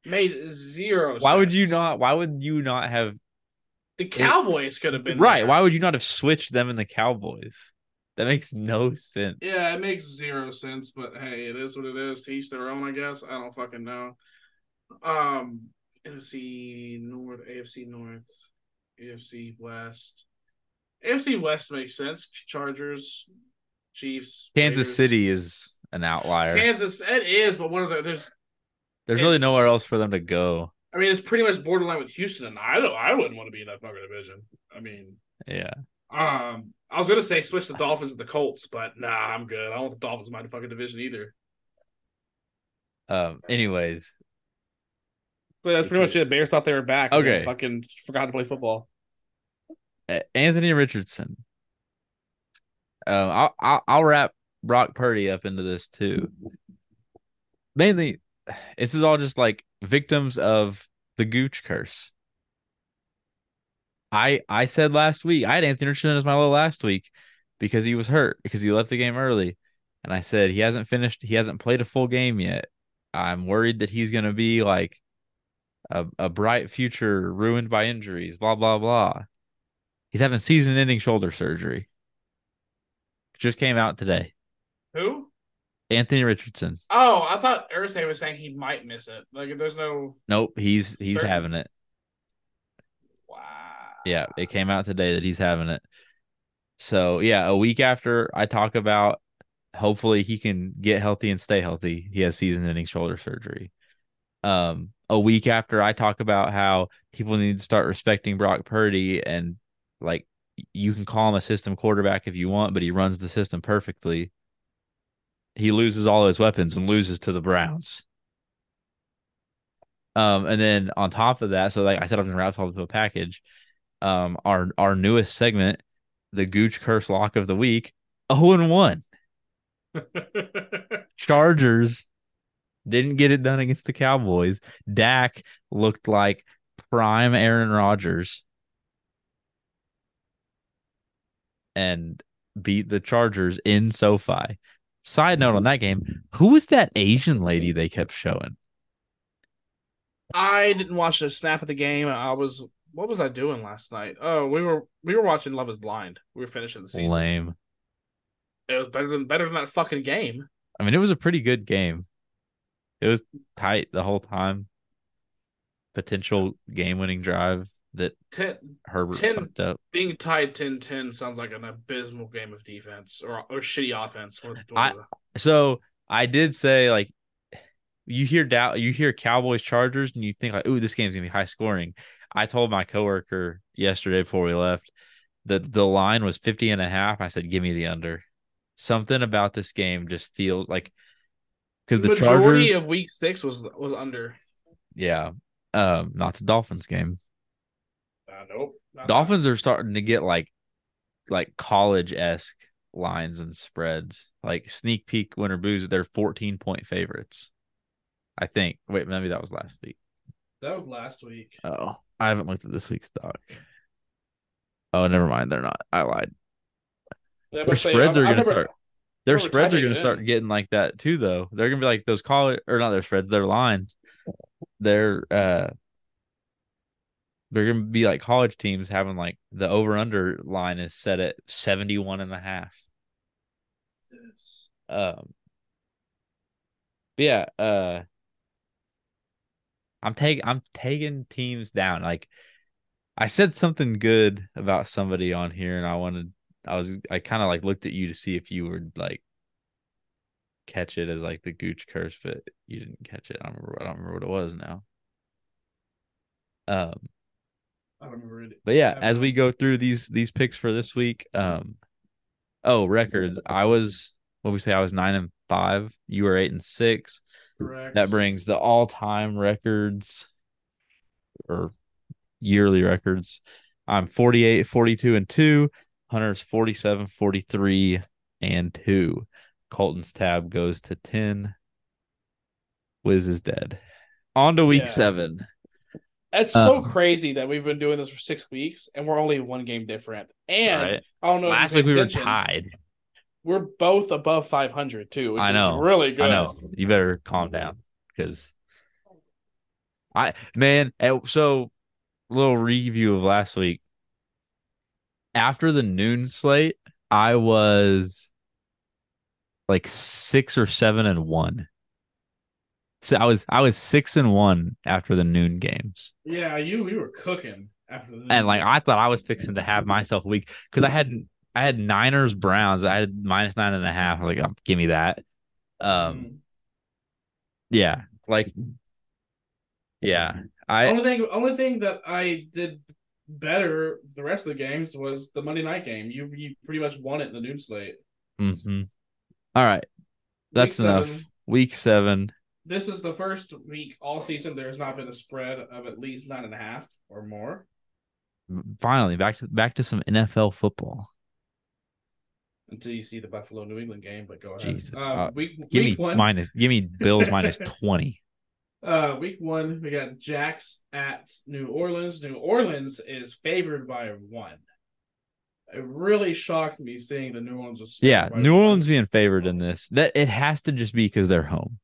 Made zero sense. Why would you not have? The Cowboys could have been right. There. Why would you not have switched them and the Cowboys? That makes no sense. Yeah, it makes zero sense. But hey, it is what it is. To each their own, I guess. I don't fucking know. NFC North, AFC North, AFC West. AFC West makes sense. Chargers, Chiefs. Kansas City is an outlier. Kansas, it is, but one of the there's really nowhere else for them to go. I mean, it's pretty much borderline with Houston, and I wouldn't want to be in that fucking division. I mean, yeah. I was gonna say switch the Dolphins to the Colts, but nah, I'm good. I don't want the Dolphins in my fucking division either. Anyways, but that's pretty much it. Bears thought they were back. Okay, and fucking forgot to play football. Anthony Richardson. I'll wrap Brock Purdy up into this too. Mainly, this is all just like victims of the Gooch curse. I said last week, I had Anthony Richardson as my low last week because he was hurt, because he left the game early. And I said, he hasn't played a full game yet. I'm worried that he's going to be like a bright future ruined by injuries, blah, blah, blah. He's having season-ending shoulder surgery. Just came out today. Who? Anthony Richardson. Oh, I thought Irsay was saying he might miss it. Like, there's no... Nope, he's certain... having it. Wow. Yeah, it came out today that he's having it. So, yeah, a week after I talk about hopefully he can get healthy and stay healthy, he has season-ending shoulder surgery. A week after I talk about how people need to start respecting Brock Purdy and, like, you can call him a system quarterback if you want, but he runs the system perfectly. He loses all his weapons and loses to the Browns. And then on top of that, so like I said, I'm going to wrap all into a package. Our newest segment, the Gooch Curse Lock of the Week, 0-1. Chargers didn't get it done against the Cowboys. Dak looked like prime Aaron Rodgers and beat the Chargers in SoFi. Side note on that game, who was that Asian lady they kept showing? I didn't watch a snap of the game. What was I doing last night? Oh, we were watching Love Is Blind. We were finishing the season. Lame. It was better than that fucking game. I mean, it was a pretty good game. It was tight the whole time. Potential game-winning drive that Herbert fucked up. Being tied 10-10 sounds like an abysmal game of defense or shitty offense. So I did say, like, you hear Cowboys Chargers and you think like, ooh, this game's gonna be high scoring. I told my coworker yesterday before we left that the line was 50.5. I said, give me the under. Something about this game just feels like because the majority Chargers of week 6 was under. Yeah, not the Dolphins game. Nope. Dolphins are starting to get like college-esque lines and spreads. Like sneak peek Winter Booze, they're 14-point favorites. I think. Wait, maybe that was last week. That was last week. Oh, I haven't looked at this week's doc. Oh, never mind. They're not. I lied. Yeah, their spreads are going to start. Their spreads are going to start getting like that too, though. They're going to be like those college or not their spreads, their lines. They're going to be like college teams having like the over-under line is set at 71.5. Yes. Yeah. I'm taking teams down. Like I said something good about somebody on here and I kind of like looked at you to see if you would like catch it as like the Gooch curse, but you didn't catch it. I don't remember what it was now. I don't remember it. But yeah, as we go through these picks for this week, records. I was 9-5. You were 8-6. Correct. That brings the all-time records or yearly records. I'm 48, 42, and 2. Hunter's 47, 43, and 2. Colton's tab goes to 10. Wiz is dead. On to week 7. That's so crazy that we've been doing this for 6 weeks and we're only one game different. And right. I don't know. Last week we were tied. We're both above 500 too, which is really good. I know. You better calm down because so a little review of last week. After the noon slate, I was like 6 or 7-1. So I was 6-1 after the noon games. Yeah, you were cooking after the noon. And like I thought I was fixing to have myself a week because I had Niners Browns. I had -9.5. I was like, oh, give me that. Only thing that I did better the rest of the games was the Monday night game. You pretty much won it in the noon slate. Mm-hmm. All right, that's enough. Week 7. This is the first week all season there's not been a spread of at least 9.5 or more. Finally, back to some NFL football. Until you see the Buffalo New England game, but go ahead. Jesus. Give me Bills -20. Week 1, we got Jax at New Orleans. New Orleans is favored by 1. It really shocked me seeing the New Orleans was being favored in this. That it has to just be because they're home.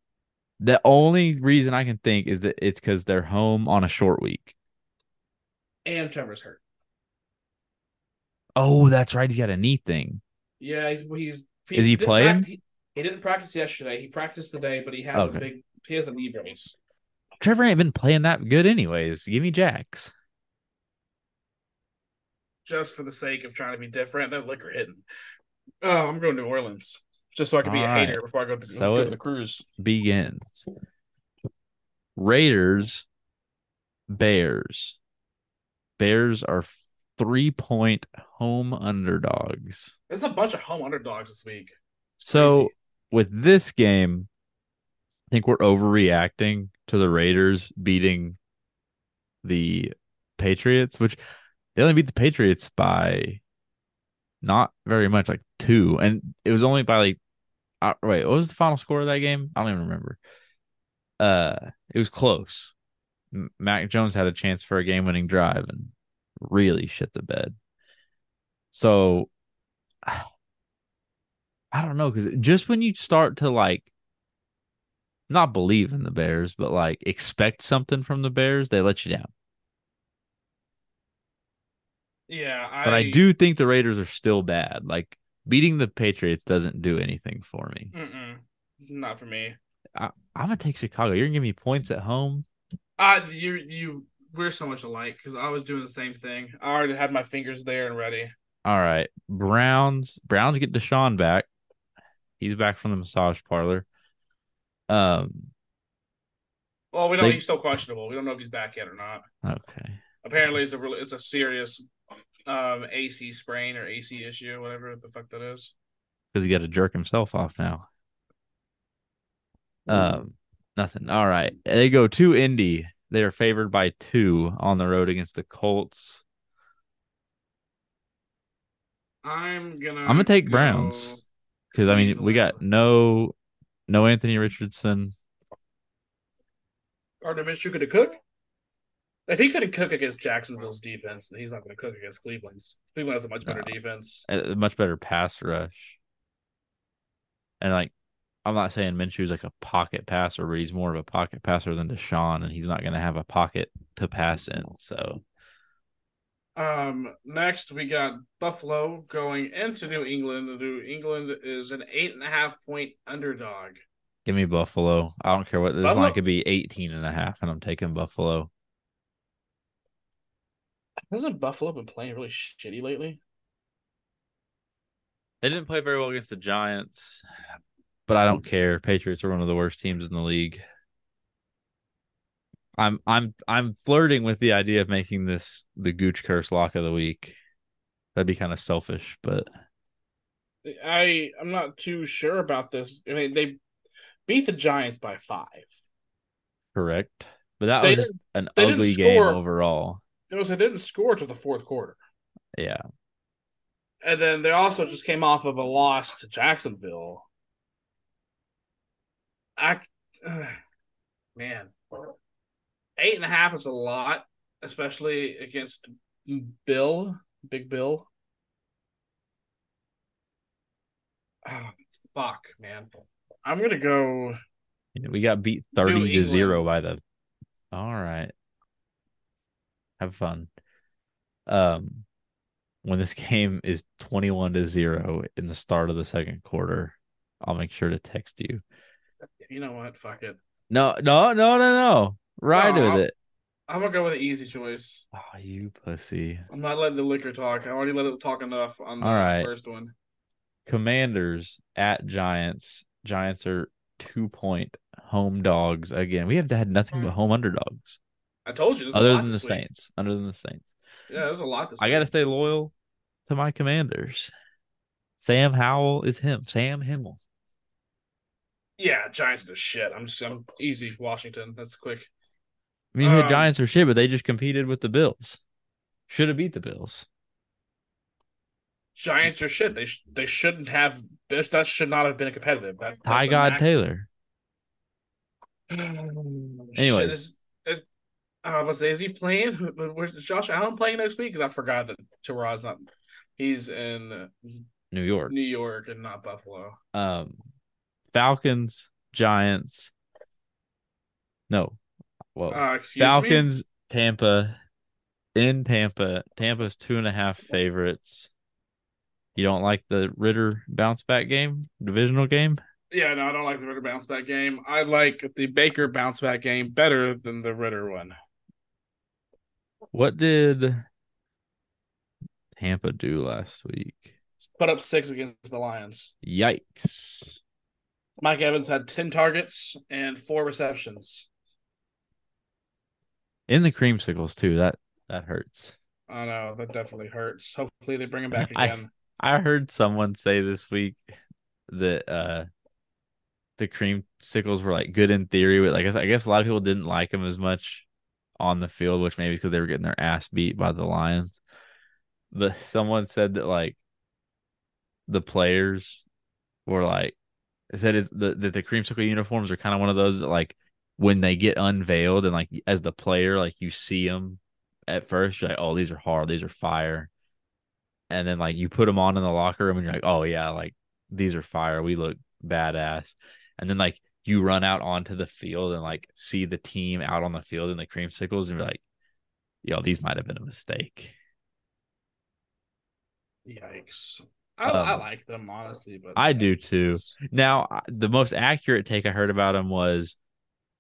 The only reason I can think is that it's because they're home on a short week. And Trevor's hurt. Oh, that's right. He's got a knee thing. Yeah, is he playing? He didn't practice yesterday. He practiced today, but he has a knee brace. Trevor ain't been playing that good anyways. Give me Jax. Just for the sake of trying to be different, that liquor hidden. Oh, I'm going to New Orleans. Just so I can be a hater before I go to the cruise. Begins. Raiders, Bears. Bears are 3-point home underdogs. There's a bunch of home underdogs this week. So with this game, I think we're overreacting to the Raiders beating the Patriots, which they only beat the Patriots by not very much, like 2. And it was only by like, what was the final score of that game? I don't even remember. It was close. Mac Jones had a chance for a game-winning drive and really shit the bed. So, I don't know, because just when you start to, like, not believe in the Bears, but, like, expect something from the Bears, they let you down. Yeah. But I do think the Raiders are still bad. Like, beating the Patriots doesn't do anything for me. Not for me. I'm going to take Chicago. You're going to give me points at home? We're so much alike because I was doing the same thing. I already had my fingers there and ready. All right, Browns get Deshaun back. He's back from the massage parlor. Well, we don't. He's still questionable. We don't know if he's back yet or not. Okay. Apparently, it's a serious AC sprain or AC issue, whatever the fuck that is. Because he got to jerk himself off now. Nothing. All right. They go to Indy. They are favored by 2 on the road against the Colts. I'm gonna take Browns because I mean we got no Anthony Richardson. Gardner Minshew gonna cook. If he couldn't cook against Jacksonville's defense, then he's not gonna cook against Cleveland's. Cleveland has a much better defense, a much better pass rush, and like. I'm not saying Minshew's like a pocket passer, but he's more of a pocket passer than Deshaun, and he's not going to have a pocket to pass in. So, next we got Buffalo going into New England. New England is an 8.5-point underdog. Give me Buffalo. I don't care what this line could be 18.5, and I'm taking Buffalo. Hasn't Buffalo been playing really shitty lately? They didn't play very well against the Giants. But I don't care. Patriots are one of the worst teams in the league. I'm flirting with the idea of making this the Gooch Curse lock of the week. That'd be kind of selfish, but I'm not too sure about this. I mean, they beat the Giants by 5. Correct. But that was an ugly game overall. They didn't score till the fourth quarter. Yeah. And then they also just came off of a loss to Jacksonville. Man, 8.5 is a lot, especially against Big Bill. Oh, fuck, man. I'm going to go. We got beat 30-0 by the. All right. Have fun. When this game is 21-0 in the start of the second quarter, I'll make sure to text you. You know what? Fuck it. No. Ride with it. I'm going to go with the easy choice. Oh, you pussy. I'm not letting the liquor talk. I already let it talk enough on the first one. Commanders at Giants. Giants are 2-point home dogs again. We have had nothing but home underdogs. I told you. Other than the Saints. Yeah, there's a lot this week. I got to stay loyal to my Commanders. Sam Howell is him. Sam Himmel. Yeah, Giants are shit. I'm easy. Washington. That's quick. I mean, the Giants are shit, but they just competed with the Bills. Should have beat the Bills. Giants are shit. They shouldn't have. That should not have been a competitive. Ty God Taylor. Anyways. Is he playing? Where's Josh Allen playing next week? Because I forgot that Terod's not. He's in New York, and not Buffalo. Falcons, Giants. No. Well, Falcons, me? Tampa. In Tampa. Tampa's 2.5 favorites. You don't like the Ritter bounce back game? Divisional game? Yeah, no, I don't like the Ritter bounce back game. I like the Baker bounce back game better than the Ritter one. What did Tampa do last week? Put up 6 against the Lions. Yikes. Mike Evans had 10 targets and 4 receptions. In the creamsicles, too. That hurts. I know. That definitely hurts. Hopefully they bring him back again. I heard someone say this week that the creamsicles were like good in theory, but like I guess a lot of people didn't like them as much on the field, which maybe is because they were getting their ass beat by the Lions. But someone said that like the players were like, that the creamsicle uniforms are kind of one of those that like when they get unveiled and like as the player, like you see them at first, you're like, oh, these are hard, these are fire. And then like you put them on in the locker room and you're like, oh yeah, like these are fire. We look badass. And then like you run out onto the field and like see the team out on the field in the creamsicles and you're like, yo, these might have been a mistake. Yikes. I like them, honestly. But I do, too. Now, the most accurate take I heard about them was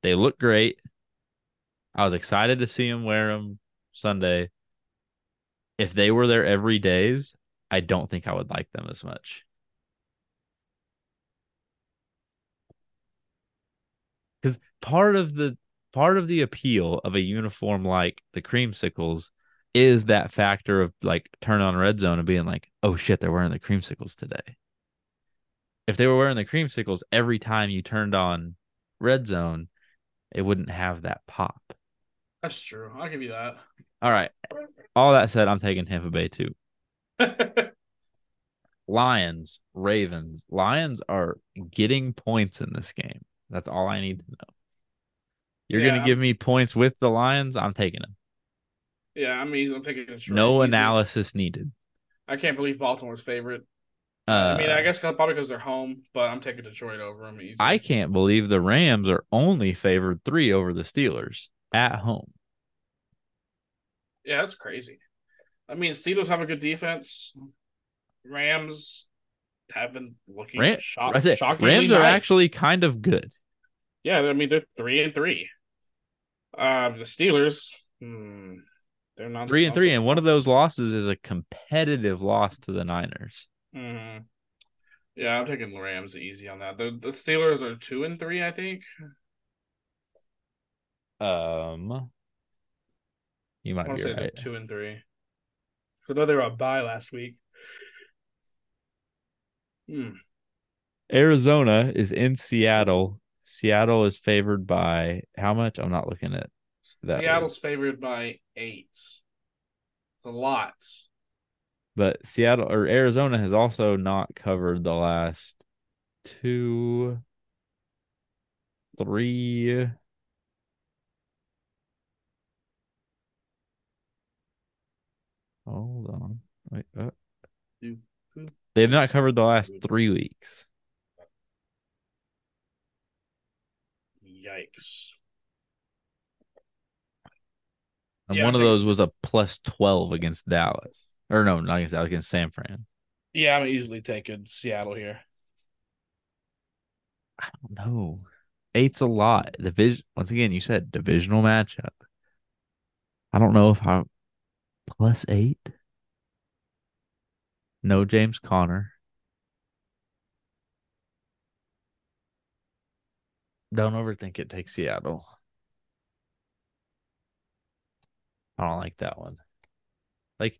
they look great. I was excited to see them wear them Sunday. If they were their everydays, I don't think I would like them as much. Because part of the appeal of a uniform like the creamsicles is that factor of like turn on red zone and being like, oh shit, they're wearing the creamsicles today. If they were wearing the creamsicles every time you turned on red zone, it wouldn't have that pop. That's true. I'll give you that. All right. All that said, I'm taking Tampa Bay too. Lions, Ravens. Lions are getting points in this game. That's all I need to know. You're going to give me points with the Lions? I'm taking them. Yeah, I mean, I'm picking it straight. No analysis needed. I can't believe Baltimore's favorite. I mean, I guess probably because they're home, but I'm taking Detroit over them easy. I can't believe the Rams are only favored 3 over the Steelers at home. Yeah, that's crazy. I mean, Steelers have a good defense. Rams have been looking shockingly Rams are actually kind of good. Yeah, I mean, they're 3-3. The Steelers... They're not 3-3, and one of those losses is a competitive loss to the Niners. Mm-hmm. Yeah, I'm taking the Rams easy on that. The Steelers are 2-3, I think. You might be right. 2 and 3. I know they were on bye last week. Arizona is in Seattle. Seattle is favored by how much? I'm not looking at that. Seattle's favored by 8. It's a lot. But Seattle or Arizona has also not covered the last 2, 3. Hold on. Wait, they've not covered the last 3 weeks. Yikes. And one of those was a plus 12 against Dallas. Or no, not against Dallas, against San Fran. Yeah, I'm easily taking Seattle here. I don't know. 8's a lot. Once again, you said divisional matchup. I don't know if I'm plus 8. No James Conner. Don't overthink it. Take Seattle. I don't like that one. Like,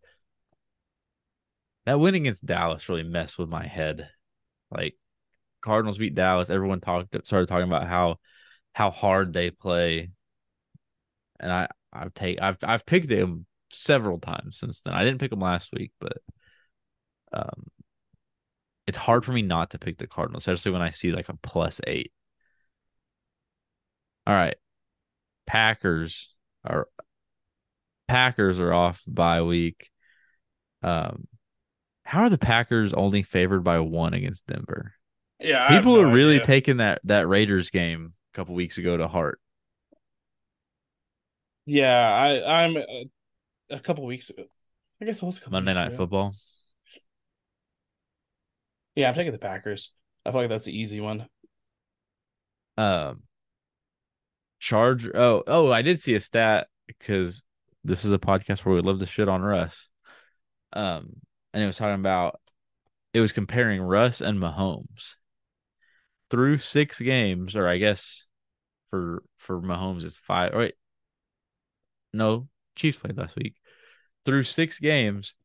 that win against Dallas really messed with my head. Like, Cardinals beat Dallas. Everyone started talking about how hard they play. And I've picked them several times since then. I didn't pick them last week, but it's hard for me not to pick the Cardinals, especially when I see like a plus 8. All right, Packers are off bye week. How are the Packers only favored by 1 against Denver? Yeah, people are really taking that Raiders game a couple weeks ago to heart. Yeah, I'm a couple weeks ago. I guess it was a couple Monday Night Football. Yeah, I'm taking the Packers. I feel like that's the easy one. Charger. Oh, I did see a stat because this is a podcast where we love to shit on Russ. And it was talking about, it was comparing Russ and Mahomes through 6 games, or I guess for Mahomes it's 5. Right? No, Chiefs played last week. Through 6 games,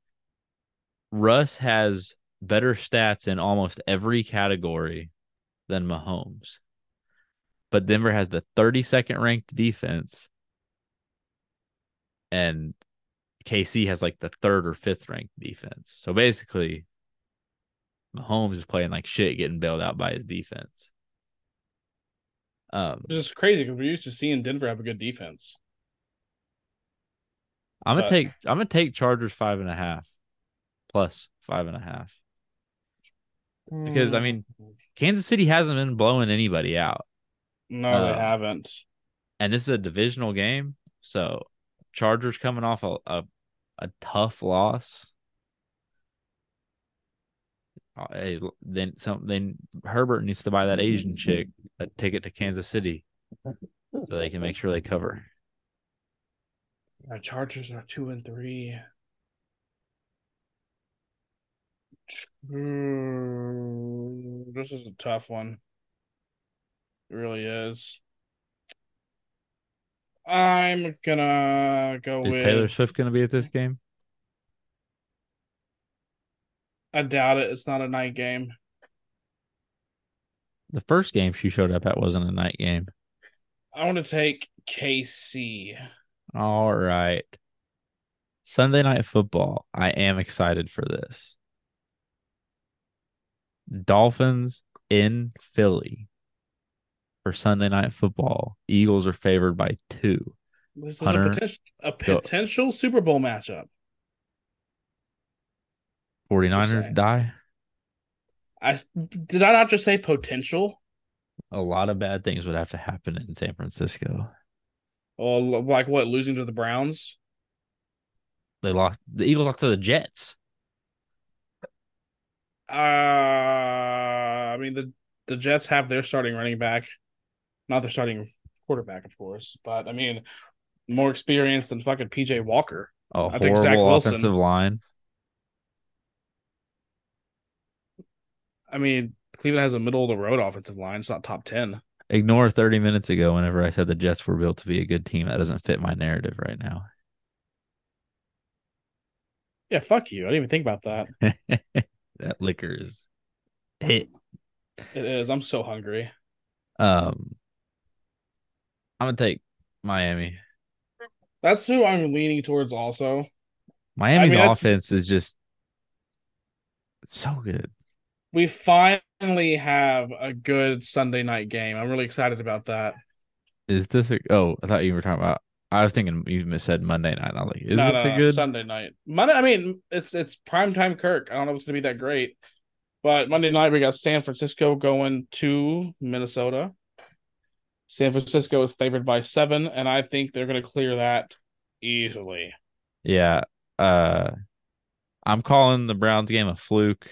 Russ has better stats in almost every category than Mahomes. But Denver has the 32nd ranked defense, and KC has like the 3rd or 5th ranked defense. So basically, Mahomes is playing like shit, getting bailed out by his defense. Which is crazy because we're used to seeing Denver have a good defense. I'm gonna take Chargers 5.5, plus 5.5, because I mean, Kansas City hasn't been blowing anybody out. No, they haven't. And this is a divisional game, so Chargers coming off a tough loss. Then Herbert needs to buy that Asian chick a ticket to Kansas City so they can make sure they cover. Our Chargers are 2 and 3. This is a tough one. It really is. I'm gonna go with... Is Taylor Swift gonna be at this game? I doubt it. It's not a night game. The first game she showed up at wasn't a night game. I want to take KC. All right. Sunday Night Football. I am excited for this. Dolphins in Philly. For Sunday Night Football, Eagles are favored by 2. This is a potential Super Bowl matchup. 49ers die? Did I not just say potential? A lot of bad things would have to happen in San Francisco. Oh, like what? Losing to the Browns? The Eagles lost to the Jets. I mean, the Jets have their starting running back. Not their starting quarterback, of course, but I mean, more experience than fucking P.J. Walker. Oh, I think Zach Wilson, offensive line. I mean, Cleveland has a middle of the road offensive line. It's not top 10. Ignore 30 minutes ago whenever I said the Jets were built to be a good team. That doesn't fit my narrative right now. Yeah, fuck you. I didn't even think about that. That liquor is hit. It is. I'm so hungry. I'm going to take Miami. That's who I'm leaning towards also. Miami's offense is just so good. We finally have a good Sunday night game. I'm really excited about that. Is this a... Oh, I thought you were talking about... I was thinking you said Monday night. I was like, is this a good... Sunday night. Monday, I mean, it's primetime Kirk. I don't know if it's going to be that great. But Monday night, we got San Francisco going to Minnesota. San Francisco is favored by 7, and I think they're going to clear that easily. Yeah. I'm calling the Browns game a fluke.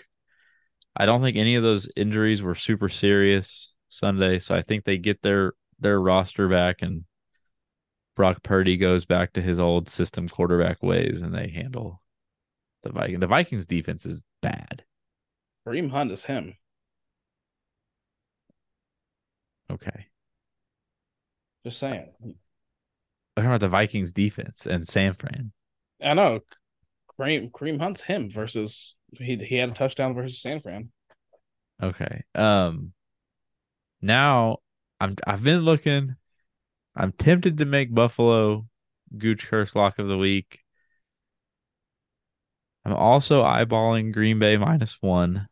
I don't think any of those injuries were super serious Sunday, so I think they get their roster back and Brock Purdy goes back to his old system quarterback ways, and they handle the Vikings. The Vikings' defense is bad. Kareem Hunt is him. Okay. Just saying. I'm talking about the Vikings' defense and San Fran. I know. Kareem Hunt's him versus... He had a touchdown versus San Fran. Okay. Now I've been looking. I'm tempted to make Buffalo Gooch Curse Lock of the Week. I'm also eyeballing Green Bay -1.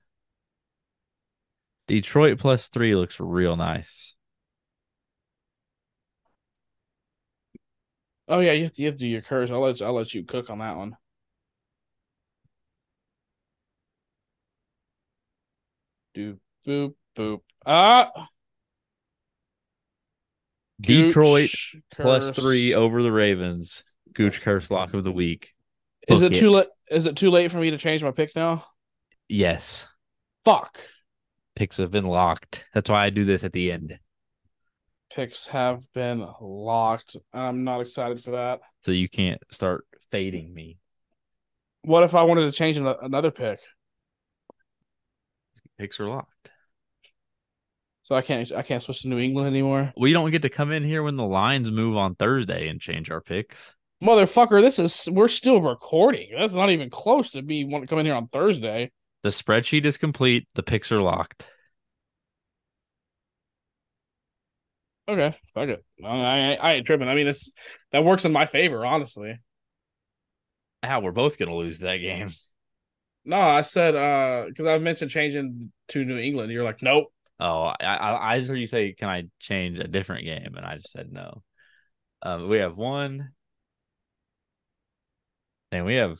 Detroit +3 looks real nice. Oh yeah, you have to do your curse. I'll let you cook on that one. Boop, boop. Detroit +3 over the Ravens. Gooch Curse Lock of the Week. Is it too late for me to change my pick now? Yes. Fuck. Picks have been locked. That's why I do this at the end. Picks have been locked. I'm not excited for that. So you can't start fading me. What if I wanted to change another pick? Picks are locked. So I can't switch to New England anymore. We don't get to come in here when the lines move on Thursday and change our picks. Motherfucker, we're still recording. That's not even close to me wanting to come in here on Thursday. The spreadsheet is complete. The picks are locked. Okay, fuck it. I ain't tripping. I mean, that works in my favor, honestly. Ow, we're both going to lose that game. No, I said because I mentioned changing to New England. You're like, nope. Oh, I just heard you say, can I change a different game? And I just said no. We have one. And we have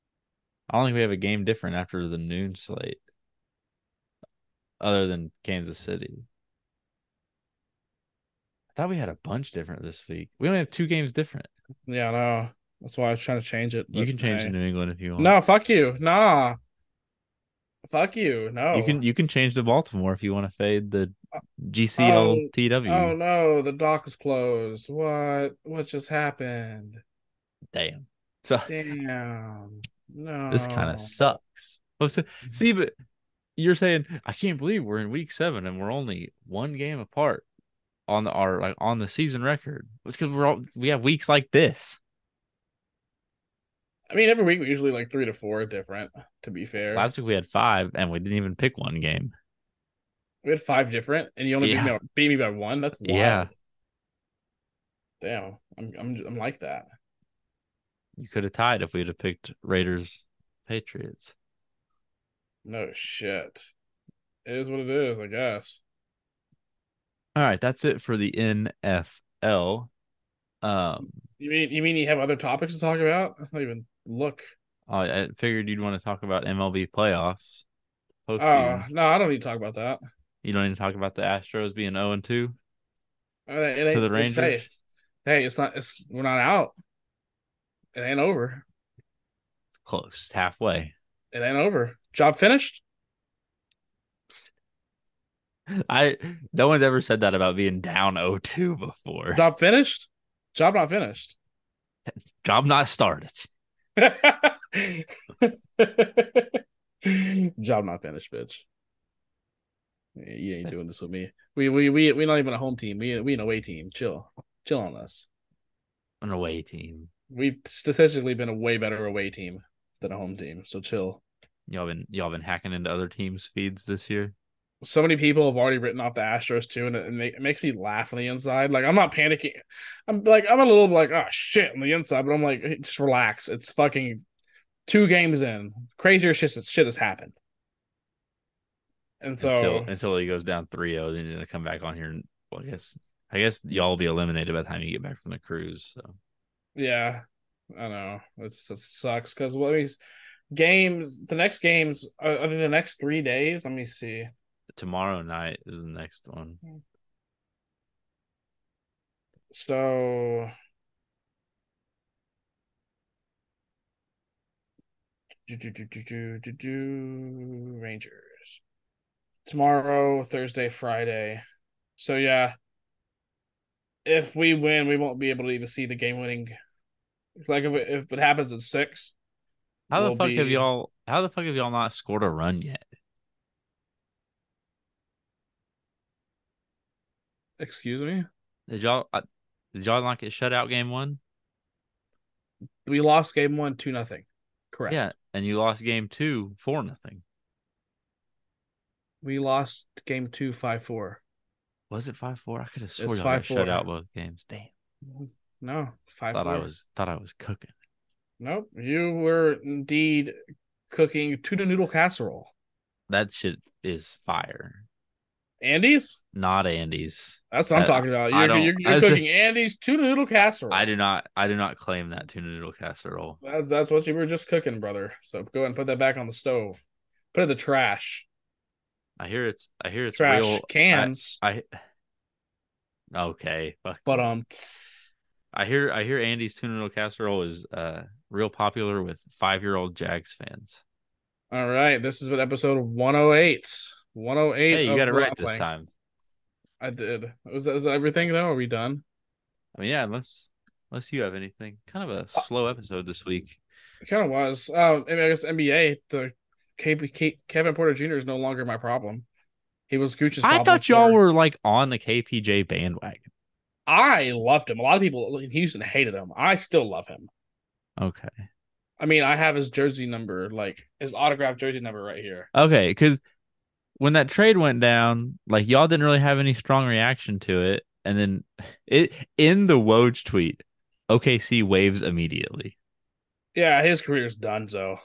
– I don't think we have a game different after the noon slate other than Kansas City. I thought we had a bunch different this week. We only have 2 games different. Yeah, I know. That's why I was trying to change it. You can change to New England if you want. No, fuck you. Nah. Fuck you. No. You can change to Baltimore if you want to fade the GCLTW. Oh, no. The dock is closed. What just happened? Damn. Damn. No. This kind of sucks. See, but you're saying, I can't believe we're in week 7 and we're only 1 game apart on the season record. It's because we have weeks like this. I mean, every week we usually like 3 to 4 different, to be fair. Last week we had 5, and we didn't even pick one game. We had 5 different, and you only beat me by 1? That's wild. Yeah. Damn, I'm like that. You could have tied if we would have picked Raiders, Patriots. No shit. It is what it is, I guess. All right, that's it for the NFL. You mean you have other topics to talk about? I don't even look. I figured you'd want to talk about MLB playoffs. Postseason. No, I don't need to talk about that. You don't need to talk about the Astros being 0-2 to the Rangers. Hey, it's not. We're not out. It ain't over. It's close, halfway. It ain't over. Job finished. No one's ever said that about being down 0-2 before. Job finished. Job not finished. Job not started. Job not finished, bitch. You ain't doing this with me. We're not even a home team. We an away team. Chill on us. An away team. We've statistically been a way better away team than a home team. So chill. Y'all been hacking into other teams' feeds this year. So many people have already written off the Astros too, and it makes me laugh on the inside. Like, I'm not panicking. I'm a little like, oh shit, on the inside, but I'm like, hey, just relax. It's fucking 2 games in. Crazier shit has happened. And so until he goes down 3-0, then he'll come back on here. And, well, I guess y'all will be eliminated by the time you get back from the cruise. So yeah, I know it sucks because what these games, the next games are the next 3 days. Let me see. Tomorrow night is the next one. So Rangers. Tomorrow, Thursday, Friday. So yeah. If we win, we won't be able to even see the game winning. Like if it happens at 6. How the fuck have y'all not scored a run yet? Excuse me? Did y'all not get shut out game 1? We lost game 1 2-0. Correct. Yeah, and you lost game 2 4-0. We lost game 2 5-4. Was it 5-4? I could have sworn y'all got shut out both games. Damn. No, 5-4. Thought I was cooking. Nope, you were indeed cooking tuna noodle casserole. That shit is fire. Andy's? Not Andy's. That's what I'm talking about. You're cooking Andy's tuna noodle casserole. I do not claim that tuna noodle casserole. That's what you were just cooking, brother. So go ahead and put that back on the stove. Put it in the trash. I hear it's trash real cans. Okay. Fuck. But I hear Andy's tuna noodle casserole is real popular with 5-year-old Jags fans. All right, this is what episode 108. 108. Hey, you got it right this time. I did. Was that everything though? Are we done? I mean, yeah. Unless you have anything, kind of a slow episode this week. It kind of was. I mean, I guess NBA. The Kevin Porter Jr. is no longer my problem. He was Gucci's problem. I thought y'all were like on the KPJ bandwagon. I loved him. A lot of people in Houston hated him. I still love him. Okay. I mean, I have his jersey number, like his autographed jersey number, right here. Okay, because when that trade went down, like y'all didn't really have any strong reaction to it, and then it in the Woj tweet, OKC waves immediately. Yeah, his career's done, so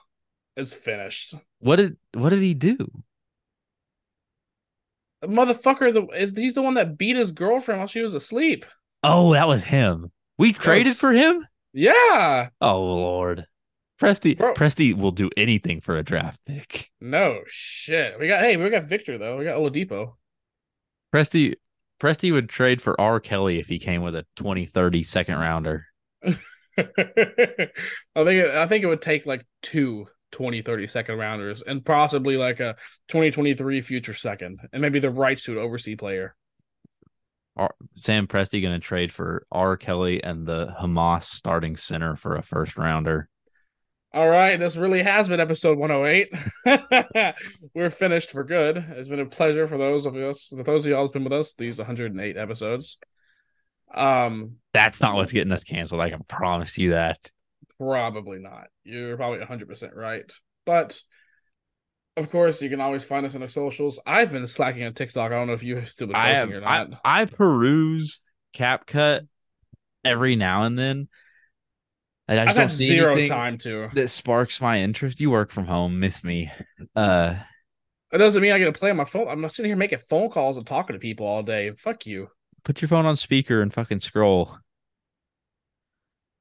it's finished. What did he do? The motherfucker, he's the one that beat his girlfriend while she was asleep. Oh, that was him. We traded for him? Yeah. Oh Lord. Presti will do anything for a draft pick. No shit. We got Victor though. We got Oladipo. Presti would trade for R. Kelly if he came with a 20-30 second rounder. I think it would take like 2 20-30 second rounders and possibly like a 2023 future second and maybe the rights to an overseas player. Sam Presti going to trade for R. Kelly and the Hamas starting center for a first rounder. All right, this really has been episode 108. We're finished for good. It's been a pleasure for those of y'all who's been with us these 108 episodes. That's not what's getting us canceled. I can promise you that. Probably not. You're probably 100% right. But of course, you can always find us on our socials. I've been slacking on TikTok. I don't know if you're still posting or not. I peruse CapCut every now and then. And I've had zero time to. That sparks my interest. You work from home. Miss me. It doesn't mean I get to play on my phone. I'm not sitting here making phone calls and talking to people all day. Fuck you. Put your phone on speaker and fucking scroll.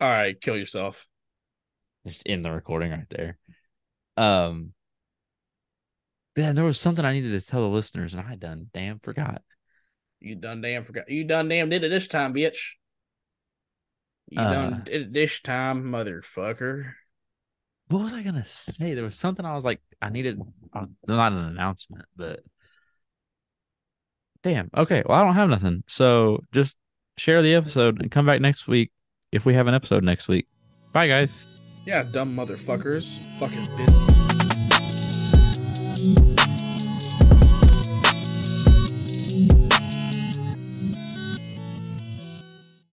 All right. Kill yourself. Just in the recording right there. Yeah, there was something I needed to tell the listeners, and I done damn forgot. You done damn forgot. You done damn did it this time, bitch. You done did it this time, motherfucker. What was I going to say? There was something I was like, I needed, not an announcement, but damn. Okay, well, I don't have nothing. So just share the episode and come back next week if we have an episode next week. Bye, guys. Yeah, dumb motherfuckers. Fucking bitch.